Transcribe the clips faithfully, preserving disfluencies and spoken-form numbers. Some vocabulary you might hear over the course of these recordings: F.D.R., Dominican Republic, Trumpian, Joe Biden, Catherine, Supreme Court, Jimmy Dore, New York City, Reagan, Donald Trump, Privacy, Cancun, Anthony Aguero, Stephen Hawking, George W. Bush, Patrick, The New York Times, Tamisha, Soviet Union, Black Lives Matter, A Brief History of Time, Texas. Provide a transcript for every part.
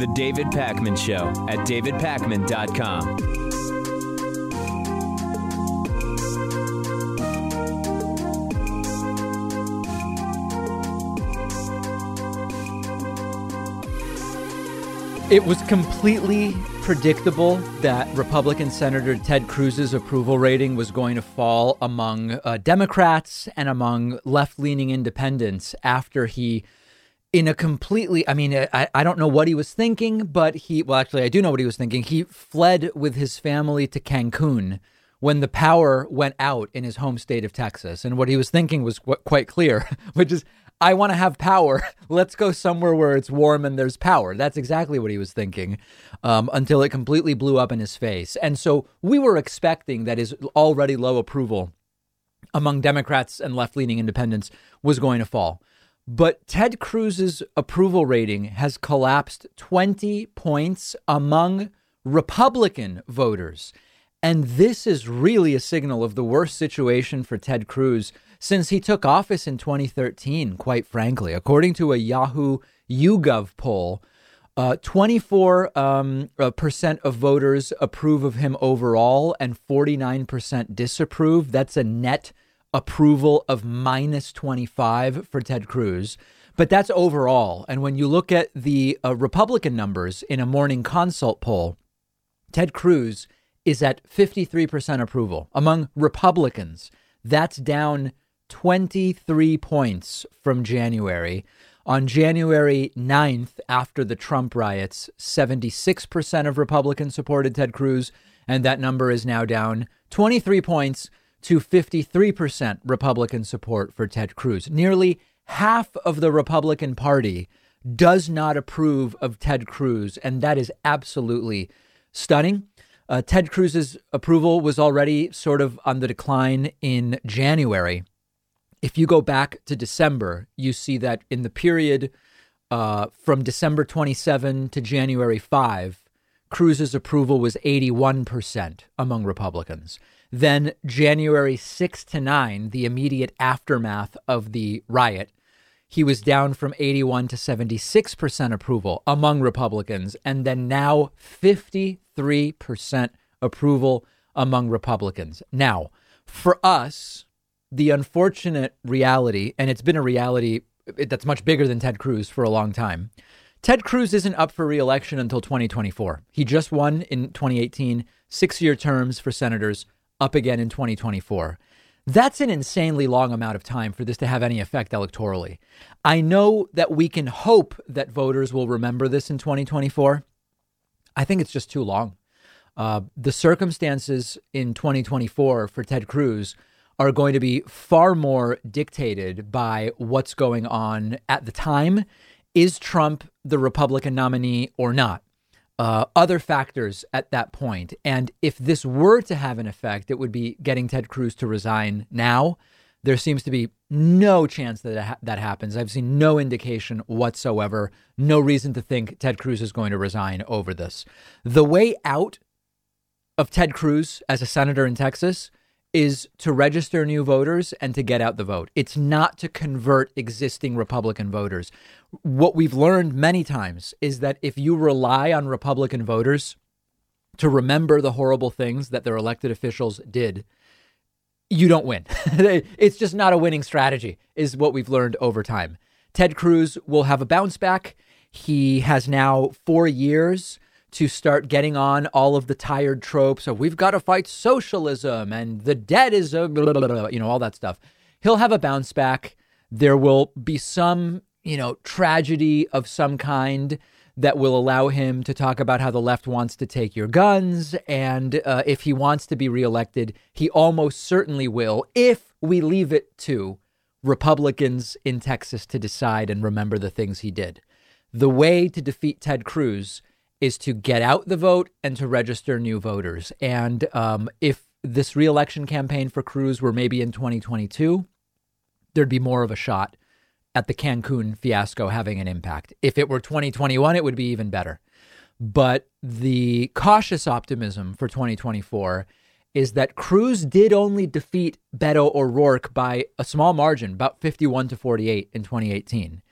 The David Pakman Show at David Pakman dot com. It was completely predictable that Republican Senator Ted Cruz's approval rating was going to fall among uh, Democrats and among left-leaning independents after he, in a completely, I mean, I, I don't know what he was thinking, but he, well, actually, I do know what he was thinking. He fled with his family to Cancun when the power went out in his home state of Texas. And what he was thinking was qu- quite clear, which is, I want to have power. Let's go somewhere where it's warm and there's power. That's exactly what he was thinking, um, until it completely blew up in his face. And so we were expecting that his already low approval among Democrats and left-leaning independents was going to fall. But Ted Cruz's approval rating has collapsed twenty points among Republican voters. And this is really a signal of the worst situation for Ted Cruz since he took office in twenty thirteen, quite frankly. According to a Yahoo YouGov poll, uh, twenty-four percent um, uh, percent of voters approve of him overall and forty-nine percent disapprove. That's a net approval of minus twenty-five for Ted Cruz. But that's overall. And when you look at the uh, Republican numbers in a morning consult poll, Ted Cruz is at fifty-three percent approval among Republicans. That's down twenty-three points from January. On January ninth, after the Trump riots, seventy-six percent of Republicans supported Ted Cruz, and that number is now down twenty-three points to fifty-three percent Republican support for Ted Cruz. Nearly half of the Republican Party does not approve of Ted Cruz, and that is absolutely stunning. Uh, Ted Cruz's approval was already sort of on the decline in January. If you go back to December, you see that in the period uh, from December twenty-seventh to January fifth, Cruz's approval was eighty-one percent among Republicans. Then January sixth to nine, the immediate aftermath of the riot, he was down from eighty-one to seventy-six percent approval among Republicans, and then now fifty-three percent approval among Republicans. Now, for us, the unfortunate reality, and it's been a reality that's much bigger than Ted Cruz for a long time, Ted Cruz isn't up for re-election until twenty twenty-four. He just won in twenty eighteen, six-year terms for senators, up again in twenty twenty-four. That's an insanely long amount of time for this to have any effect electorally. I know that we can hope that voters will remember this in twenty twenty-four. I think it's just too long. Uh, the circumstances in twenty twenty-four for Ted Cruz are going to be far more dictated by what's going on at the time. Is Trump the Republican nominee or not? Uh, other factors at that point. And if this were to have an effect, it would be getting Ted Cruz to resign now. There seems to be no chance that ha- that happens. I've seen no indication whatsoever, no reason to think Ted Cruz is going to resign over this. The way out of Ted Cruz as a senator in Texas is to register new voters and to get out the vote. It's not to convert existing Republican voters. What we've learned many times is that if you rely on Republican voters to remember the horrible things that their elected officials did, you don't win. It's just not a winning strategy, is what we've learned over time. Ted Cruz will have a bounce back. He has now four years to start getting on all of the tired tropes of we've got to fight socialism and the debt is, a blah, blah, blah, you know, all that stuff. He'll have a bounce back. There will be some, you know, tragedy of some kind that will allow him to talk about how the left wants to take your guns. And uh, if he wants to be reelected, he almost certainly will, if we leave it to Republicans in Texas to decide and remember the things he did. The way to defeat Ted Cruz is to get out the vote and to register new voters. And um, if this reelection campaign for Cruz were maybe in twenty twenty-two, there'd be more of a shot at the Cancun fiasco having an impact. If it were twenty twenty-one, it would be even better. But the cautious optimism for twenty twenty-four is that Cruz did only defeat Beto O'Rourke by a small margin, about fifty-one to forty-eight in twenty eighteen.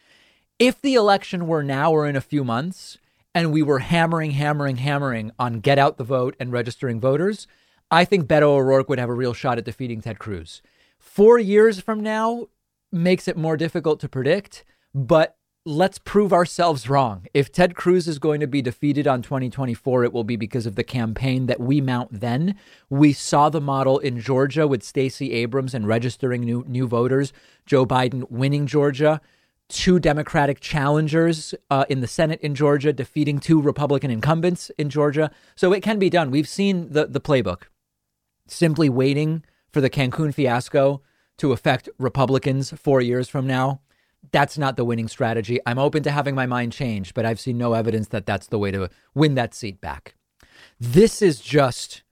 If the election were now or in a few months, and we were hammering, hammering, hammering on get out the vote and registering voters, I think Beto O'Rourke would have a real shot at defeating Ted Cruz. Four years from now makes it more difficult to predict, but let's prove ourselves wrong. If Ted Cruz is going to be defeated on twenty twenty-four, it will be because of the campaign that we mount then. We saw the model in Georgia with Stacey Abrams and registering new new voters, Joe Biden winning Georgia, two Democratic challengers uh, in the Senate in Georgia, defeating two Republican incumbents in Georgia. So it can be done. We've seen the, the playbook. Simply waiting for the Cancun fiasco to affect Republicans four years from now, that's not the winning strategy. I'm open to having my mind changed, but I've seen no evidence that that's the way to win that seat back. This is just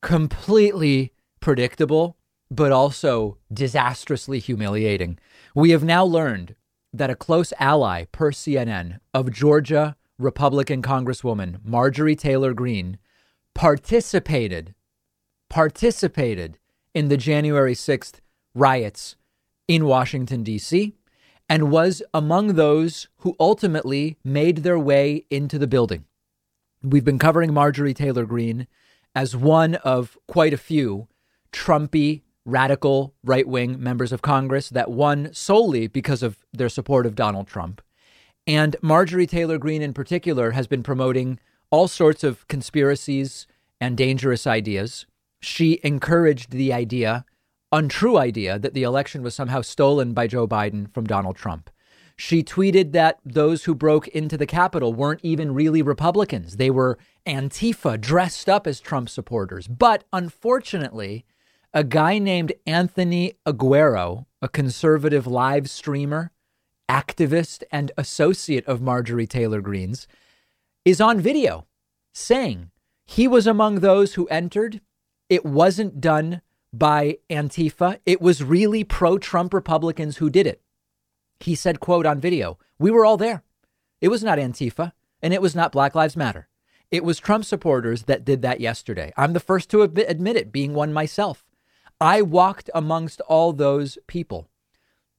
completely predictable, but also disastrously humiliating. We have now learned that a close ally, per C N N, of Georgia Republican Congresswoman Marjorie Taylor Greene participated, participated in the January sixth riots in Washington, D C, and was among those who ultimately made their way into the building. We've been covering Marjorie Taylor Greene as one of quite a few Trumpy, radical right-wing members of Congress that won solely because of their support of Donald Trump. And Marjorie Taylor Greene in particular has been promoting all sorts of conspiracies and dangerous ideas. She encouraged the idea untrue idea that the election was somehow stolen by Joe Biden from Donald Trump. She tweeted that those who broke into the Capitol weren't even really Republicans. They were Antifa dressed up as Trump supporters. But unfortunately, a guy named Anthony Aguero, a conservative live streamer, activist, and associate of Marjorie Taylor Greene's, is on video saying he was among those who entered. It wasn't done by Antifa. It was really pro-Trump Republicans who did it. He said, quote, on video, "We were all there. It was not Antifa and it was not Black Lives Matter. It was Trump supporters that did that yesterday. I'm the first to ab- admit it, being one myself. I walked amongst all those people."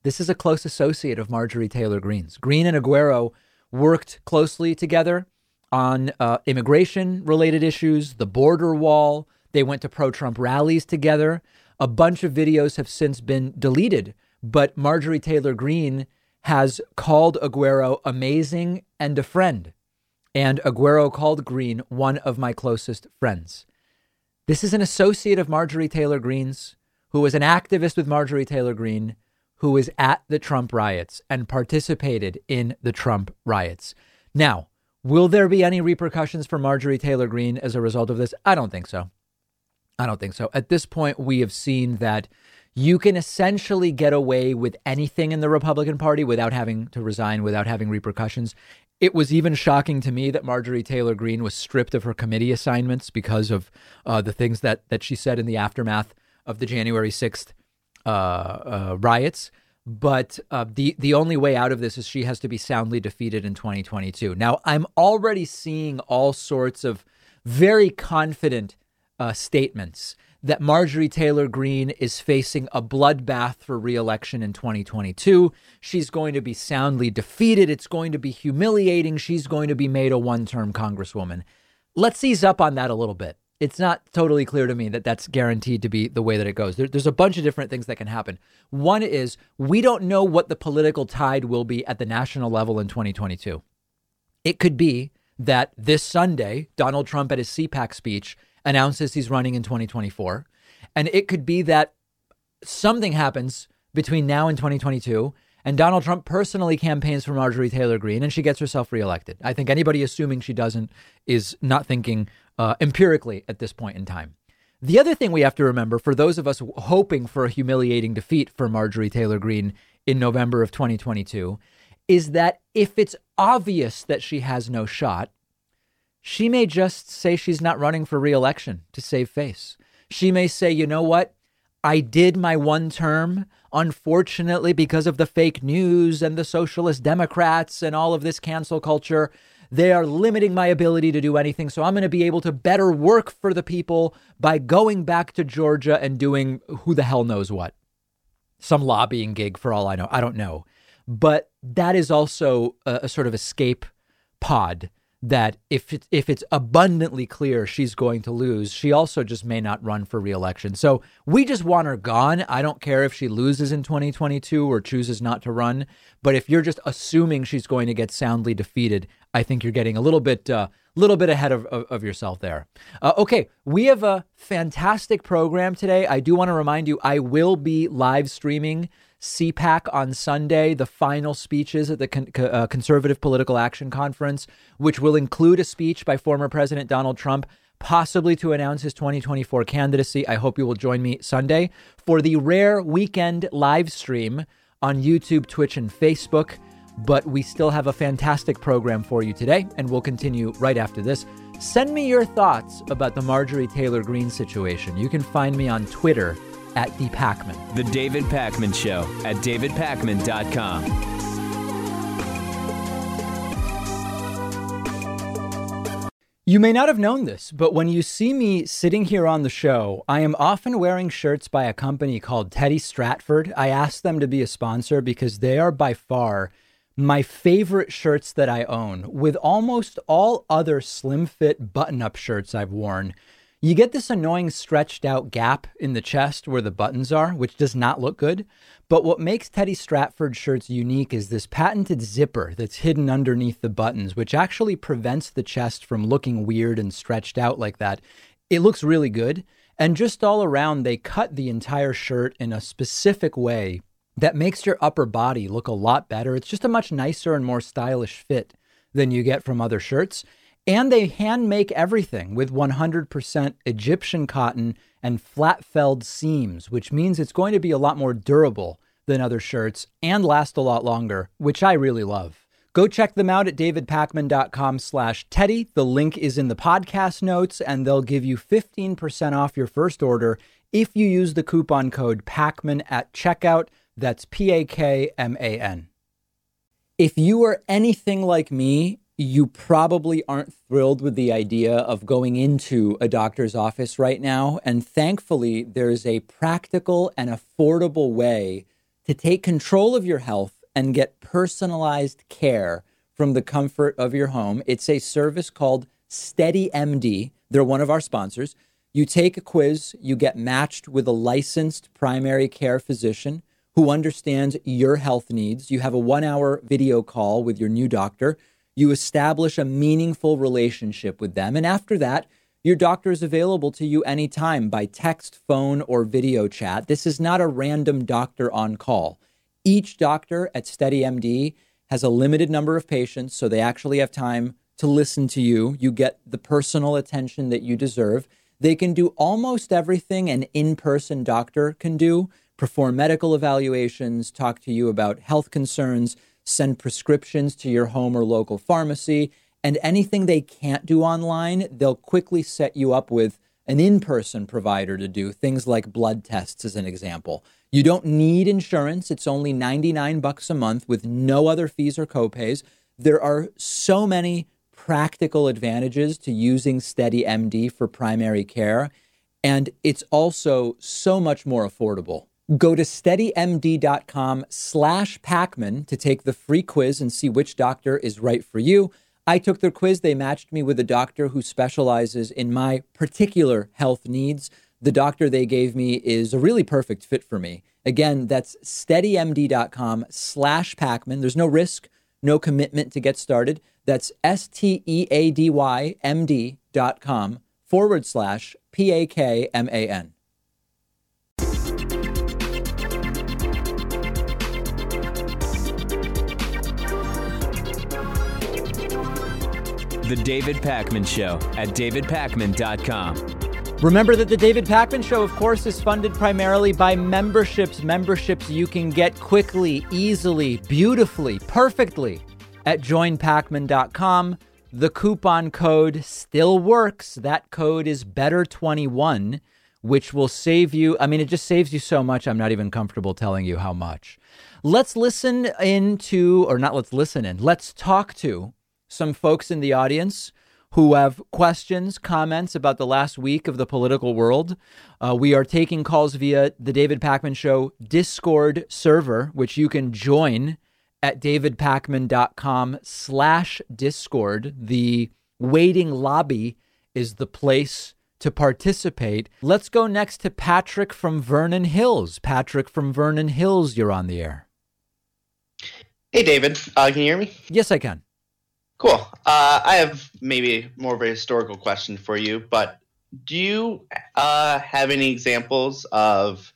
This is a close associate of Marjorie Taylor Greene's. Greene and Aguero worked closely together on uh, immigration related issues, the border wall. They went to pro-Trump rallies together. A bunch of videos have since been deleted, but Marjorie Taylor Greene has called Aguero amazing and a friend. And Aguero called Greene one of my closest friends. This is an associate of Marjorie Taylor Greene's, who was an activist with Marjorie Taylor Greene, who was at the Trump riots and participated in the Trump riots. Now, will there be any repercussions for Marjorie Taylor Greene as a result of this? I don't think so. I don't think so. At this point, we have seen that you can essentially get away with anything in the Republican Party without having to resign, without having repercussions. It was even shocking to me that Marjorie Taylor Greene was stripped of her committee assignments because of uh, the things that that she said in the aftermath of the January sixth uh, uh, riots. But uh, the, the only way out of this is she has to be soundly defeated in twenty twenty-two. Now, I'm already seeing all sorts of very confident Uh, statements that Marjorie Taylor Greene is facing a bloodbath for re-election in twenty twenty-two. She's going to be soundly defeated. It's going to be humiliating. She's going to be made a one-term congresswoman. Let's ease up on that a little bit. It's not totally clear to me that that's guaranteed to be the way that it goes. There, there's a bunch of different things that can happen. One is we don't know what the political tide will be at the national level in twenty twenty-two. It could be that this Sunday, Donald Trump at his CPAC speech announces he's running in twenty twenty-four. And it could be that something happens between now and twenty twenty-two and Donald Trump personally campaigns for Marjorie Taylor Greene and she gets herself reelected. I think anybody assuming she doesn't is not thinking uh, empirically at this point in time. The other thing we have to remember for those of us hoping for a humiliating defeat for Marjorie Taylor Greene in November of twenty twenty-two is that if it's obvious that she has no shot, she may just say she's not running for re-election to save face. She may say, you know what? I did my one term. Unfortunately, because of the fake news and the socialist Democrats and all of this cancel culture, they are limiting my ability to do anything. So I'm going to be able to better work for the people by going back to Georgia and doing who the hell knows what. Some lobbying gig for all I know. I don't know. But that is also a, a sort of escape pod that if it, if it's abundantly clear she's going to lose, she also just may not run for reelection. So we just want her gone. I don't care if she loses in twenty twenty-two or chooses not to run. But if you're just assuming she's going to get soundly defeated, I think you're getting a little bit uh, little bit ahead of, of, of yourself there. Uh, OK, we have a fantastic program today. I do want to remind you, I will be live streaming C PAC on Sunday, the final speeches at the Con- uh, Conservative Political Action Conference, which will include a speech by former President Donald Trump, possibly to announce his twenty twenty-four candidacy. I hope you will join me Sunday for the rare weekend live stream on YouTube, Twitch, and Facebook. But we still have a fantastic program for you today, and we'll continue right after this. Send me your thoughts about the Marjorie Taylor Greene situation. You can find me on Twitter at DavidPakman. The David Pakman Show at David Pakman dot com. You may not have known this, but when you see me sitting here on the show, I am often wearing shirts by a company called Teddy Stratford. I asked them to be a sponsor because they are by far my favorite shirts that I own. With almost all other slim fit button-up shirts I've worn, you get this annoying stretched out gap in the chest where the buttons are, which does not look good. But what makes Teddy Stratford shirts unique is this patented zipper that's hidden underneath the buttons, which actually prevents the chest from looking weird and stretched out like that. It looks really good. And just all around, they cut the entire shirt in a specific way that makes your upper body look a lot better. It's just a much nicer and more stylish fit than you get from other shirts. And they hand make everything with one hundred percent Egyptian cotton and flat felled seams, which means it's going to be a lot more durable than other shirts and last a lot longer, which I really love. Go check them out at David Pakman dot com slash Teddy. The link is in the podcast notes, and they'll give you fifteen percent off your first order if you use the coupon code Pakman at checkout. That's P A K M A N. If you are anything like me, you probably aren't thrilled with the idea of going into a doctor's office right now. And thankfully, there's a practical and affordable way to take control of your health and get personalized care from the comfort of your home. It's a service called SteadyMD. They're one of our sponsors. You take a quiz, you get matched with a licensed primary care physician who understands your health needs. You have a one-hour video call with your new doctor. You establish a meaningful relationship with them. And after that, your doctor is available to you anytime by text, phone, or video chat. This is not a random doctor on call. Each doctor at SteadyMD has a limited number of patients, so they actually have time to listen to you. You get the personal attention that you deserve. They can do almost everything an in-person doctor can do: perform medical evaluations, talk to you about health concerns, send prescriptions to your home or local pharmacy, and anything they can't do online, they'll quickly set you up with an in-person provider to do things like blood tests, as an example. You don't need insurance. It's only ninety-nine bucks a month with no other fees or copays. There are so many practical advantages to using SteadyMD for primary care, and it's also so much more affordable. Go to steadymd dot com slash Pakman to take the free quiz and see which doctor is right for you. I took their quiz. They matched me with a doctor who specializes in my particular health needs. The doctor they gave me is a really perfect fit for me. Again, that's steadymd dot com slash Pakman. There's no risk, no commitment to get started. That's S-T-E-A-D-Y-M-D dot com forward slash P-A-K-M-A-N. The David Pakman Show at David Pakman dot com. Remember that The David Pakman Show, of course, is funded primarily by memberships. Memberships you can get quickly, easily, beautifully, perfectly at join pakman dot com. The coupon code still works. That code is better twenty-one, which will save you. I mean, it just saves you so much. I'm not even comfortable telling you how much. Let's listen into, or not let's listen in. Let's talk to some folks in the audience who have questions, comments about the last week of the political world. Uh, we are taking calls via the David Pakman Show Discord server, which you can join at David Pakman dot com slash Discord. The waiting lobby is the place to participate. Let's go next to Patrick from Vernon Hills. Patrick from Vernon Hills, you're on the air. Hey, David. Uh, can you hear me? Yes, I can. Cool. Uh, I have maybe more of a historical question for you, but do you uh, have any examples of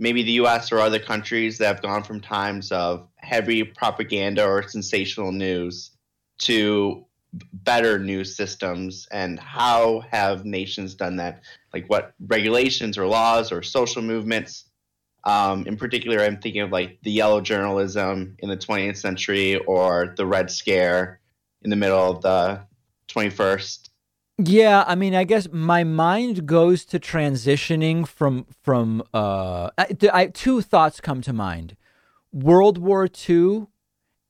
maybe the U S or other countries that have gone from times of heavy propaganda or sensational news to better news systems, and how have nations done that? Like what regulations or laws or social movements? Um, in particular, I'm thinking of like the yellow journalism in the twentieth century or the Red Scare in the middle of the twenty-first. Yeah, I mean, I guess my mind goes to transitioning from from uh, I, I, two thoughts come to mind: World War Two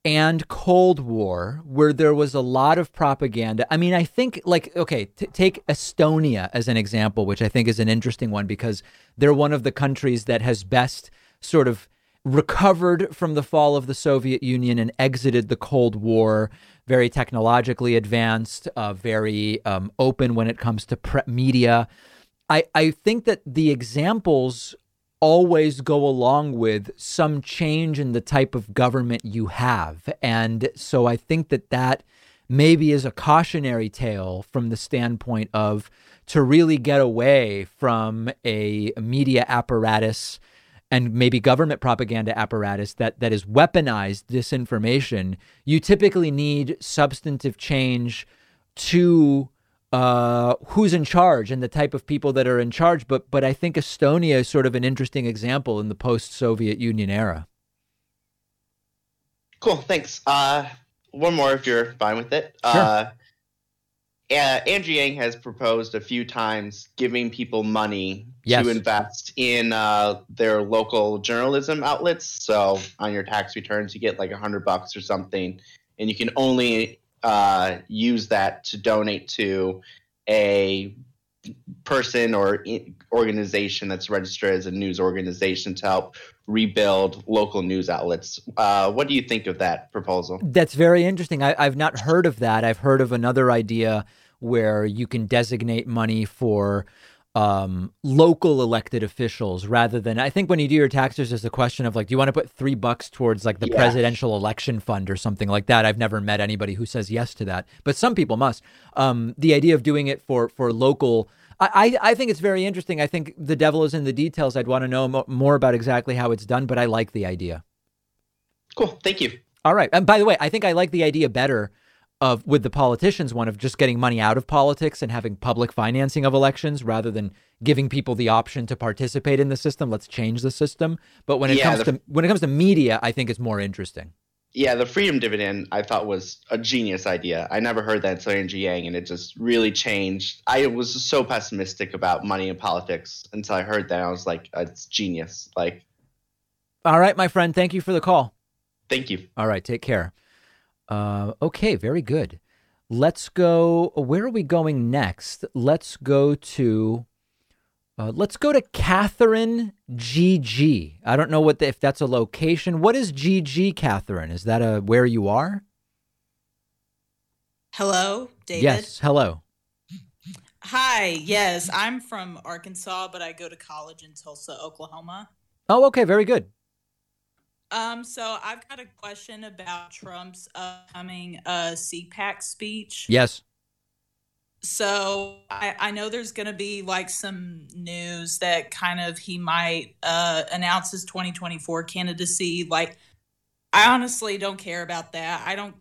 and Cold War, where there was a lot of propaganda. I mean, I think like, OK, t- take Estonia as an example, which I think is an interesting one because they're one of the countries that has best sort of recovered from the fall of the Soviet Union and exited the Cold War, very technologically advanced, uh, very um, open when it comes to pre- media. I, I think that the examples always go along with some change in the type of government you have. And so I think that that maybe is a cautionary tale from the standpoint of to really get away from a media apparatus and maybe government propaganda apparatus that that is weaponized disinformation. You typically need substantive change to uh, who's in charge and the type of people that are in charge. But but I think Estonia is sort of an interesting example in the post-Soviet Union era. Cool, thanks. Uh, one more if you're fine with it. Sure. Uh, uh, Andrew Yang has proposed a few times giving people money yes. to invest in uh, their local journalism outlets. So on your tax returns, you get like a hundred bucks or something, and you can only uh, use that to donate to a person or organization that's registered as a news organization to help rebuild local news outlets. Uh, what do you think of that proposal? That's very interesting. I, I've not heard of that. I've heard of another idea where you can designate money for um, local elected officials rather than, I think when you do your taxes, there's a question of like, do you want to put three bucks towards like the yeah. presidential election fund or something like that? I've never met anybody who says yes to that, but some people must. Um, the idea of doing it for, for local, I, I, I think it's very interesting. I think the devil is in the details. I'd want to know mo- more about exactly how it's done, but I like the idea. Cool. Thank you. All right. And by the way, I think I like the idea better of with the politicians one of just getting money out of politics and having public financing of elections rather than giving people the option to participate in the system. Let's change the system. But when it yeah, comes the, to when it comes to media, I think it's more interesting. Yeah, the freedom dividend I thought was a genius idea. I never heard that until Andrew Yang, and it just really changed. I was just so pessimistic about money and politics until I heard that. I was like, it's genius. Like, all right, my friend, thank you for the call. Thank you. All right, take care. Uh, okay, very good. Let's go. Where are we going next? Let's go to. Uh, let's go to Catherine G G. I don't know what the, if that's a location. What is G G, Catherine? Is that a where you are? Hello, David. Yes, hello. Hi. Yes, I'm from Arkansas, but I go to college in Tulsa, Oklahoma. Oh, okay, very good. Um, so I've got a question about Trump's upcoming uh, C PAC speech. Yes. So I, I know there's going to be like some news that kind of he might uh, announce his twenty twenty-four candidacy. Like, I honestly don't care about that. I don't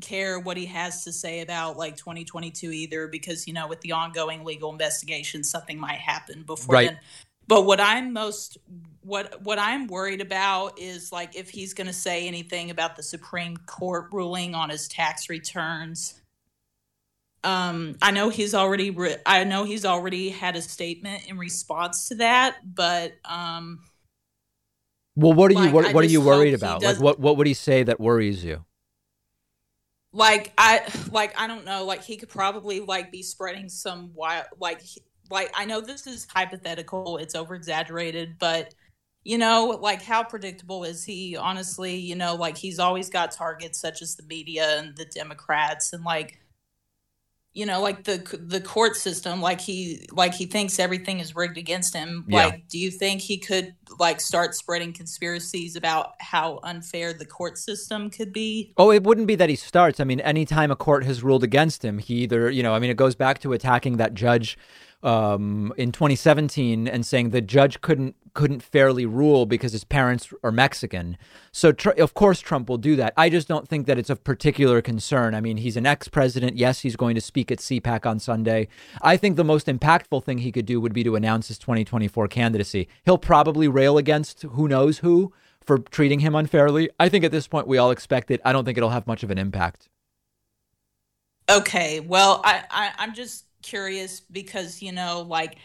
care what he has to say about like twenty twenty-two either, because, you know, with the ongoing legal investigation, something might happen before right. then. But what I'm most what what I'm worried about is like if he's going to say anything about the Supreme Court ruling on his tax returns. Um, I know he's already re- I know he's already had a statement in response to that, but um, well, what are like, you what, what are you worried about? Like what what would he say that worries you? Like I like I don't know. Like he could probably like be spreading some wild like. Like, I know this is hypothetical, it's over exaggerated, but you know, like, how predictable is he? Honestly, you know, like, he's always got targets such as the media and the Democrats and, like, you know, like the the court system. Like, he like he thinks everything is rigged against him. Yeah. Like, do you think he could, like, start spreading conspiracies about how unfair the court system could be? Oh, it wouldn't be that he starts. I mean, anytime a court has ruled against him, he either, you know, I mean, it goes back to attacking that judge um, in twenty seventeen and saying the judge couldn't couldn't fairly rule because his parents are Mexican. So, tr- of course, Trump will do that. I just don't think that it's of particular concern. I mean, he's an ex-president. Yes, he's going to speak at C PAC on Sunday. I think the most impactful thing he could do would be to announce his twenty twenty-four candidacy. He'll probably rail against who knows who for treating him unfairly. I think at this point we all expect it. I don't think it'll have much of an impact. Okay, well, I, I, I'm just curious because, you know, like,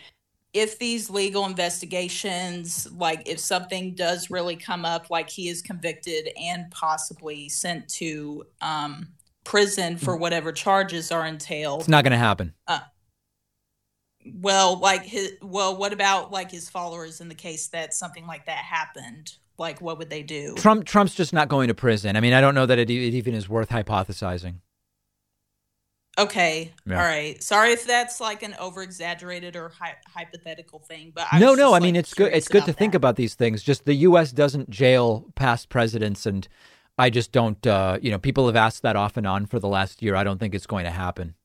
if these legal investigations, like if something does really come up, like he is convicted and possibly sent to um, prison for whatever charges are entailed. It's not going to happen. Uh, well, like, his, well, what about like his followers in the case that something like that happened? Like, what would they do? Trump Trump's just not going to prison. I mean, I don't know that it, it even is worth hypothesizing. Okay. Yeah. All right. Sorry if that's like an over-exaggerated or hi- hypothetical thing, but I no, no. Like, I mean, it's good. It's good to that. think about these things. Just the U S doesn't jail past presidents, and I just don't. Uh, you know, people have asked that off and on for the last year. I don't think it's going to happen.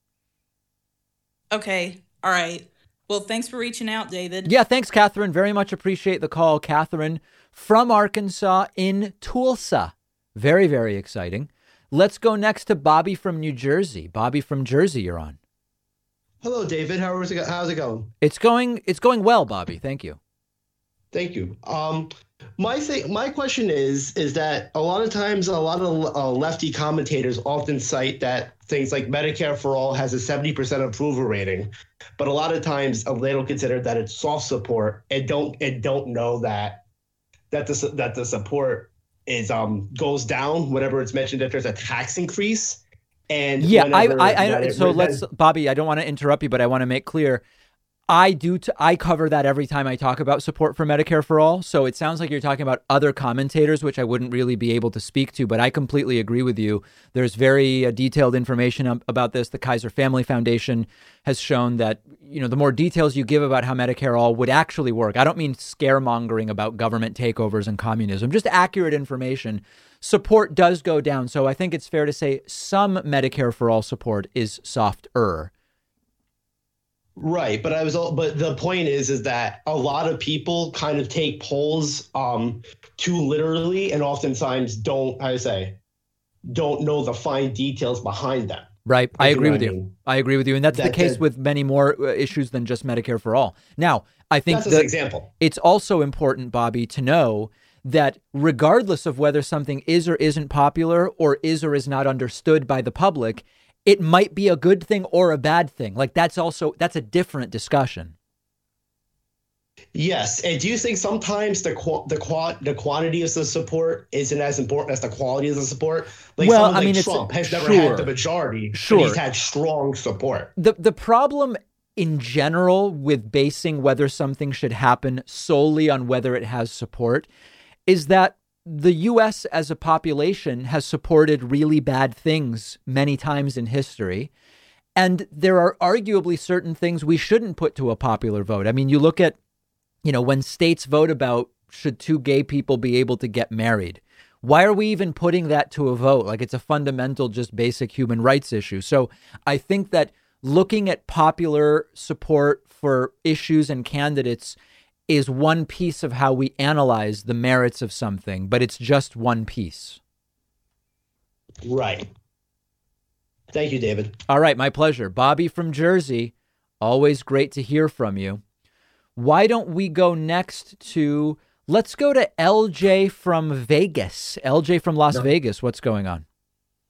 Okay. All right. Well, thanks for reaching out, David. Yeah. Thanks, Catherine. Very much appreciate the call, Catherine from Arkansas in Tulsa. Very, very exciting. Let's go next to Bobby from New Jersey. Bobby from Jersey, you're on. Hello, David. How is it, how's it going? It's going it's going well, Bobby. Thank you. Thank you. Um, my thing, my question is, is that a lot of times a lot of uh, lefty commentators often cite that things like Medicare for All has a seventy percent approval rating, but a lot of times they don't consider that it's soft support and don't and don't know that that the that the support is um goes down whenever it's mentioned that there's a tax increase. And yeah, I I, I so let's Bobby, I don't want to interrupt you, but I want to make clear I do. T- I cover that every time I talk about support for Medicare for All. So it sounds like you're talking about other commentators, which I wouldn't really be able to speak to. But I completely agree with you. There's very uh, detailed information about this. The Kaiser Family Foundation has shown that, you know, the more details you give about how Medicare All would actually work. I don't mean scaremongering about government takeovers and communism, just accurate information. Support does go down. So I think it's fair to say some Medicare for All support is softer. Right. But I was but the point is, is that a lot of people kind of take polls um, too literally and oftentimes don't, I say, don't know the fine details behind them. Right. I agree with you. I agree with you. And that's the case with many more issues than just Medicare for All. Now, I think that's an example. It's also important, Bobby, to know that regardless of whether something is or isn't popular or is or is not understood by the public, it might be a good thing or a bad thing. Like, that's also that's a different discussion. Yes. And do you think sometimes the qu- the qua- the quantity of the support isn't as important as the quality of the support? Like, well, I like mean, Trump it's, has sure, never had the majority. Sure. But he's had strong support. The the problem in general with basing whether something should happen solely on whether it has support is that the U S as a population has supported really bad things many times in history, and there are arguably certain things we shouldn't put to a popular vote. I mean, you look at, you know, when states vote about should two gay people be able to get married? Why are we even putting that to a vote? Like, it's a fundamental, just basic human rights issue. So I think that looking at popular support for issues and candidates is one piece of how we analyze the merits of something, but it's just one piece. Right. Thank you, David. All right. My pleasure. Bobby from Jersey. Always great to hear from you. Why don't we go next to, let's go to L J from Vegas. L J from Las no. Vegas. What's going on?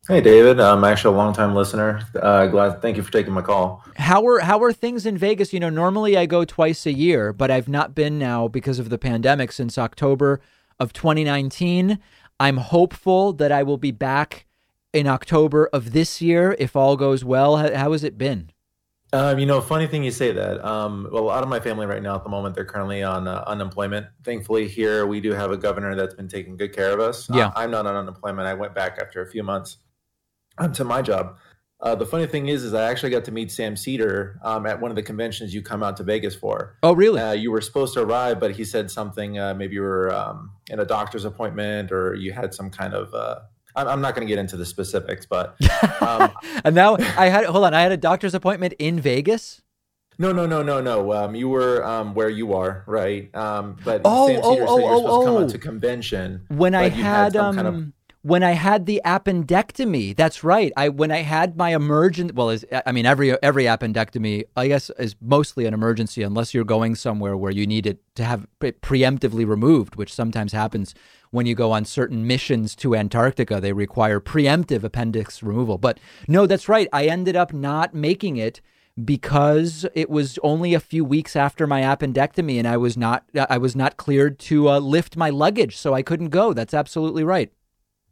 Hey, David. I'm actually a longtime listener. Uh, glad. Thank you for taking my call. How are how are things in Vegas? You know, normally I go twice a year, but I've not been now because of the pandemic since October of twenty nineteen. I'm hopeful that I will be back in October of this year if all goes well. How, how has it been? Um, you know, funny thing you say that. Um, well, a lot of my family right now at the moment, they're currently on uh, unemployment. Thankfully, here we do have a governor that's been taking good care of us. Yeah. Uh, I'm not on unemployment. I went back after a few months um, to my job. Uh, the funny thing is, is I actually got to meet Sam Cedar um, at one of the conventions you come out to Vegas for. Oh, really? Uh, you were supposed to arrive, but he said something. Uh, maybe you were um, in a doctor's appointment or you had some kind of uh, – I'm not going to get into the specifics, but um, and now I had hold on. I had a doctor's appointment in Vegas. No, no, no, no, no. Um, you were um, where you are, right? Um, but oh, Sam oh, Cedar oh, said oh, you're supposed oh. to come out to convention when I had, had um, kind of... when I had the appendectomy. That's right. I when I had my emergent. Well, is I mean every every appendectomy, I guess, is mostly an emergency unless you're going somewhere where you need it to have it preemptively removed, which sometimes happens. When you go on certain missions to Antarctica, they require preemptive appendix removal. But no, that's right. I ended up not making it because it was only a few weeks after my appendectomy and I was not I was not cleared to uh, lift my luggage. So I couldn't go. That's absolutely right.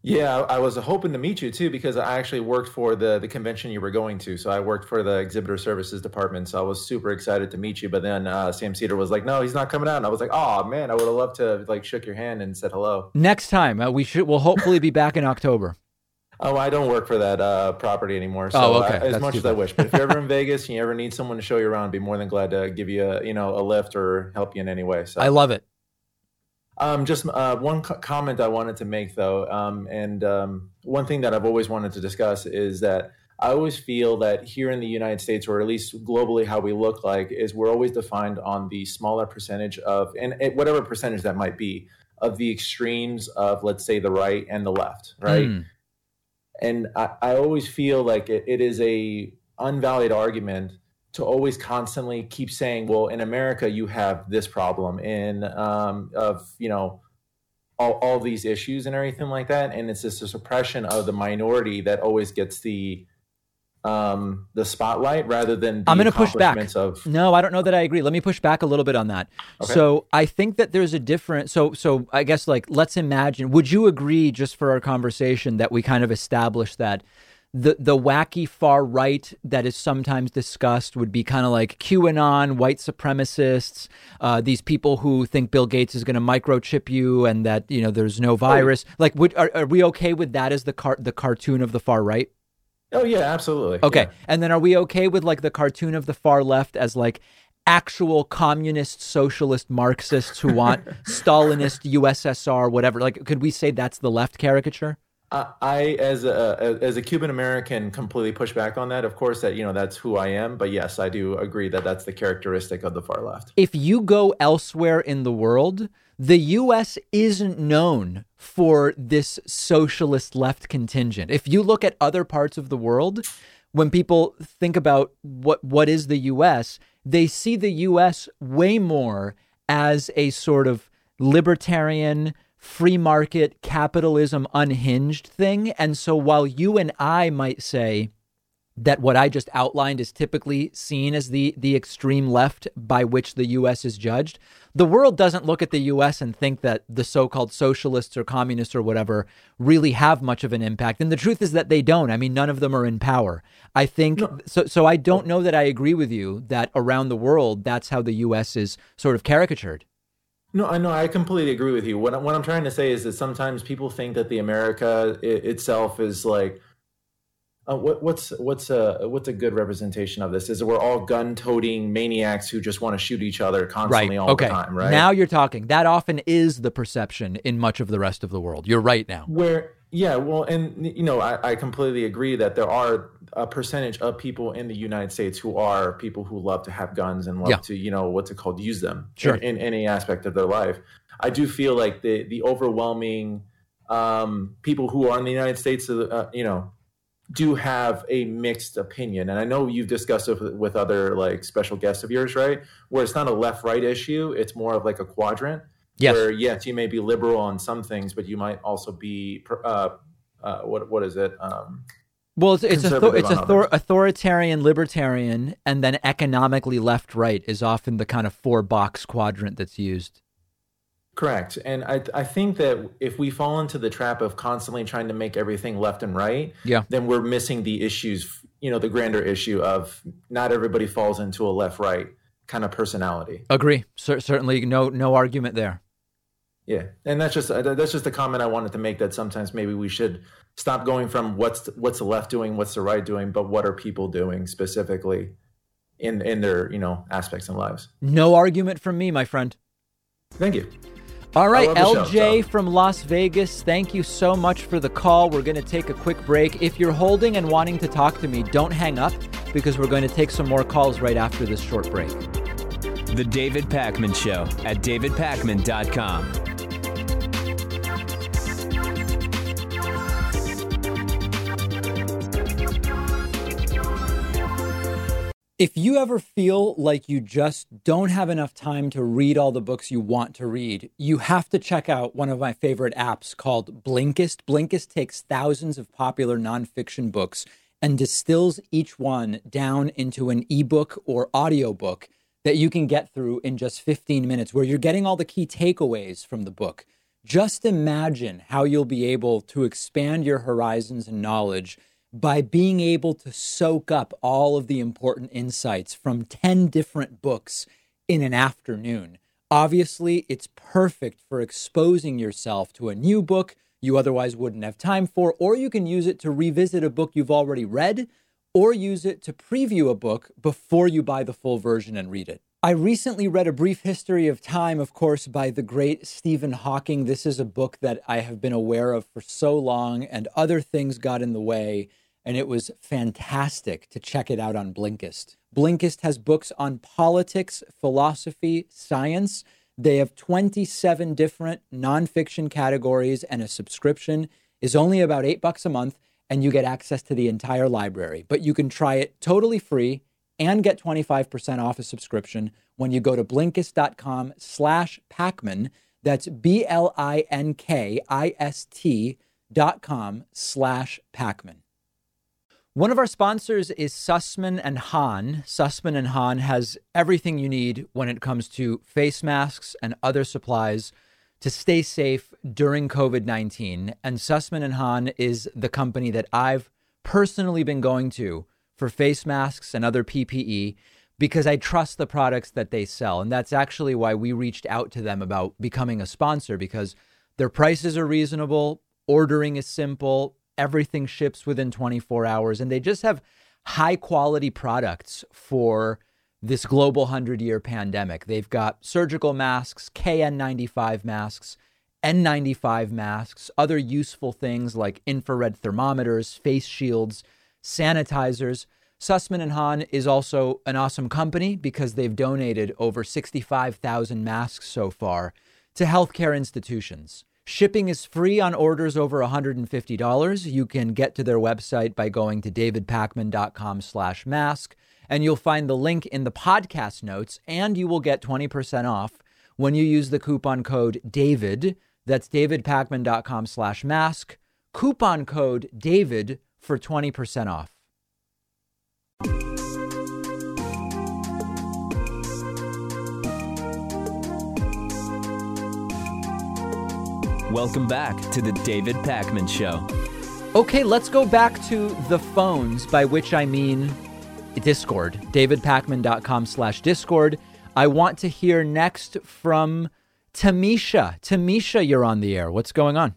Yeah, I was hoping to meet you, too, because I actually worked for the, the convention you were going to. So I worked for the exhibitor services department. So I was super excited to meet you. But then uh, Sam Cedar was like, no, he's not coming out. And I was like, oh, man, I would have loved to have, like, shook your hand and said hello. Next time uh, we should we'll hopefully be back in October. Oh, I don't work for that uh, property anymore. So oh, okay. I, as That's much as bad. I wish. But if you're ever in Vegas and you ever need someone to show you around, I'd be more than glad to give you a, you know, a lift or help you in any way. So I love it. Um, just uh, one co- comment I wanted to make, though, um, and um, one thing that I've always wanted to discuss is that I always feel that here in the United States, or at least globally, how we look like is we're always defined on the smaller percentage of, and it, whatever percentage that might be, of the extremes of, let's say, the right and the left, right? Mm. And I, I always feel like it, it is a unvalid argument to always constantly keep saying, well, in America, you have this problem in um, of, you know, all, all these issues and everything like that. And it's just a suppression of the minority that always gets the um, the spotlight rather than the I'm gonna accomplishments push back. Of. No, I don't know that I agree. Let me push back a little bit on that. Okay. So I think that there's a difference. So, so I guess, like, let's imagine, would you agree, just for our conversation, that we kind of establish that The the wacky far right that is sometimes discussed would be kind of like QAnon, white supremacists, uh, these people who think Bill Gates is going to microchip you and that, you know, there's no virus. Oh. Like, would, are, are we okay with that as the car, the cartoon of the far right? Oh, yeah, absolutely. Okay. Yeah. And then are we okay with, like, the cartoon of the far left as, like, actual communist, socialist, Marxists who want Stalinist, U S S R, whatever? Like, could we say that's the left caricature? I, as a as a Cuban American, completely push back on that. Of course, that, you know, that's who I am. But yes, I do agree that that's the characteristic of the far left. If you go elsewhere in the world, the U S isn't known for this socialist left contingent. If you look at other parts of the world, when people think about what what is the U S, they see the U S way more as a sort of libertarian, free market capitalism, unhinged thing. And so while you and I might say that what I just outlined is typically seen as the the extreme left by which the U S is judged, the world doesn't look at the U S and think that the so-called socialists or communists or whatever really have much of an impact. And the truth is that they don't. I mean, none of them are in power. I think no. so. So I don't know that I agree with you that around the world, that's how the U S is sort of caricatured. No, I know. I completely agree with you. What, what I'm trying to say is that sometimes people think that the America it, itself is like, uh, what, what's what's a what's a good representation of this? Is that we're all gun-toting maniacs who just want to shoot each other constantly, right. all okay. the time, right? Now you're talking. That often is the perception in much of the rest of the world. You're right now. Where, yeah, well, and you know, I, I completely agree that there are a percentage of people in the United States who are people who love to have guns and love yeah. to, you know, what's it called, use them sure. in, in any aspect of their life. I do feel like the the overwhelming um, people who are in the United States, uh, you know, do have a mixed opinion. And I know you've discussed it with other, like, special guests of yours, right? Where it's not a left-right issue. It's more of like a quadrant yes. where, yes, you may be liberal on some things, but you might also be, uh, uh, what what is it? Um Well, it's it's, author- it's author- authoritarian, libertarian, and then economically left-right is often the kind of four-box quadrant that's used. Correct. And I I think that if we fall into the trap of constantly trying to make everything left and right, yeah. then we're missing the issues you know, the grander issue of not everybody falls into a left-right kind of personality. Agree. C- certainly no no argument there. Yeah. And that's just that's just the comment I wanted to make, that sometimes maybe we should stop going from what's what's the left doing, what's the right doing, but what are people doing specifically in in their, you know, aspects and lives. No argument from me, my friend. Thank you. All right, L J show, so. From Las Vegas, thank you so much for the call. We're going to take a quick break. If you're holding and wanting to talk to me, don't hang up, because we're going to take some more calls right after this short break. The David Pakman Show at David Pakman dot com. If you ever feel like you just don't have enough time to read all the books you want to read, you have to check out one of my favorite apps called Blinkist. Blinkist takes thousands of popular nonfiction books and distills each one down into an ebook or audiobook that you can get through in just fifteen minutes, where you're getting all the key takeaways from the book. Just imagine how you'll be able to expand your horizons and knowledge by being able to soak up all of the important insights from ten different books in an afternoon. Obviously, it's perfect for exposing yourself to a new book you otherwise wouldn't have time for, or you can use it to revisit a book you've already read, or use it to preview a book before you buy the full version and read it. I recently read A Brief History of Time, of course, by the great Stephen Hawking. This is a book that I have been aware of for so long, and other things got in the way, and it was fantastic to check it out on Blinkist. Blinkist has books on politics, philosophy, science. They have twenty-seven different nonfiction categories, and a subscription is only about eight bucks a month, and you get access to the entire library. But you can try it totally free and get twenty-five percent off a subscription when you go to Blinkist.com slash Pakman. That's B L I N K I S T dot com slash Pakman. One of our sponsors is Sussman and Hahn. Sussman and Hahn has everything you need when it comes to face masks and other supplies to stay safe during COVID nineteen. And Sussman and Hahn is the company that I've personally been going to for face masks and other P P E, because I trust the products that they sell. And that's actually why we reached out to them about becoming a sponsor, because their prices are reasonable, ordering is simple, everything ships within twenty-four hours, and they just have high quality products for this global hundred-year pandemic. They've got surgical masks, K N ninety-five masks, N ninety-five masks, other useful things like infrared thermometers, face shields, sanitizers. Sussman and Hahn is also an awesome company because they've donated over sixty-five thousand masks so far to healthcare institutions. Shipping is free on orders over one hundred fifty dollars. You can get to their website by going to davidpakman.com slash mask, and you'll find the link in the podcast notes, and you will get twenty percent off when you use the coupon code DAVID. That's davidpakman.com slash mask. Coupon code DAVID for twenty percent off. Welcome back to the David Pakman Show. Okay, let's go back to the phones, by which I mean Discord, davidpakman.com slash Discord. I want to hear next from Tamisha. Tamisha, you're on the air. What's going on?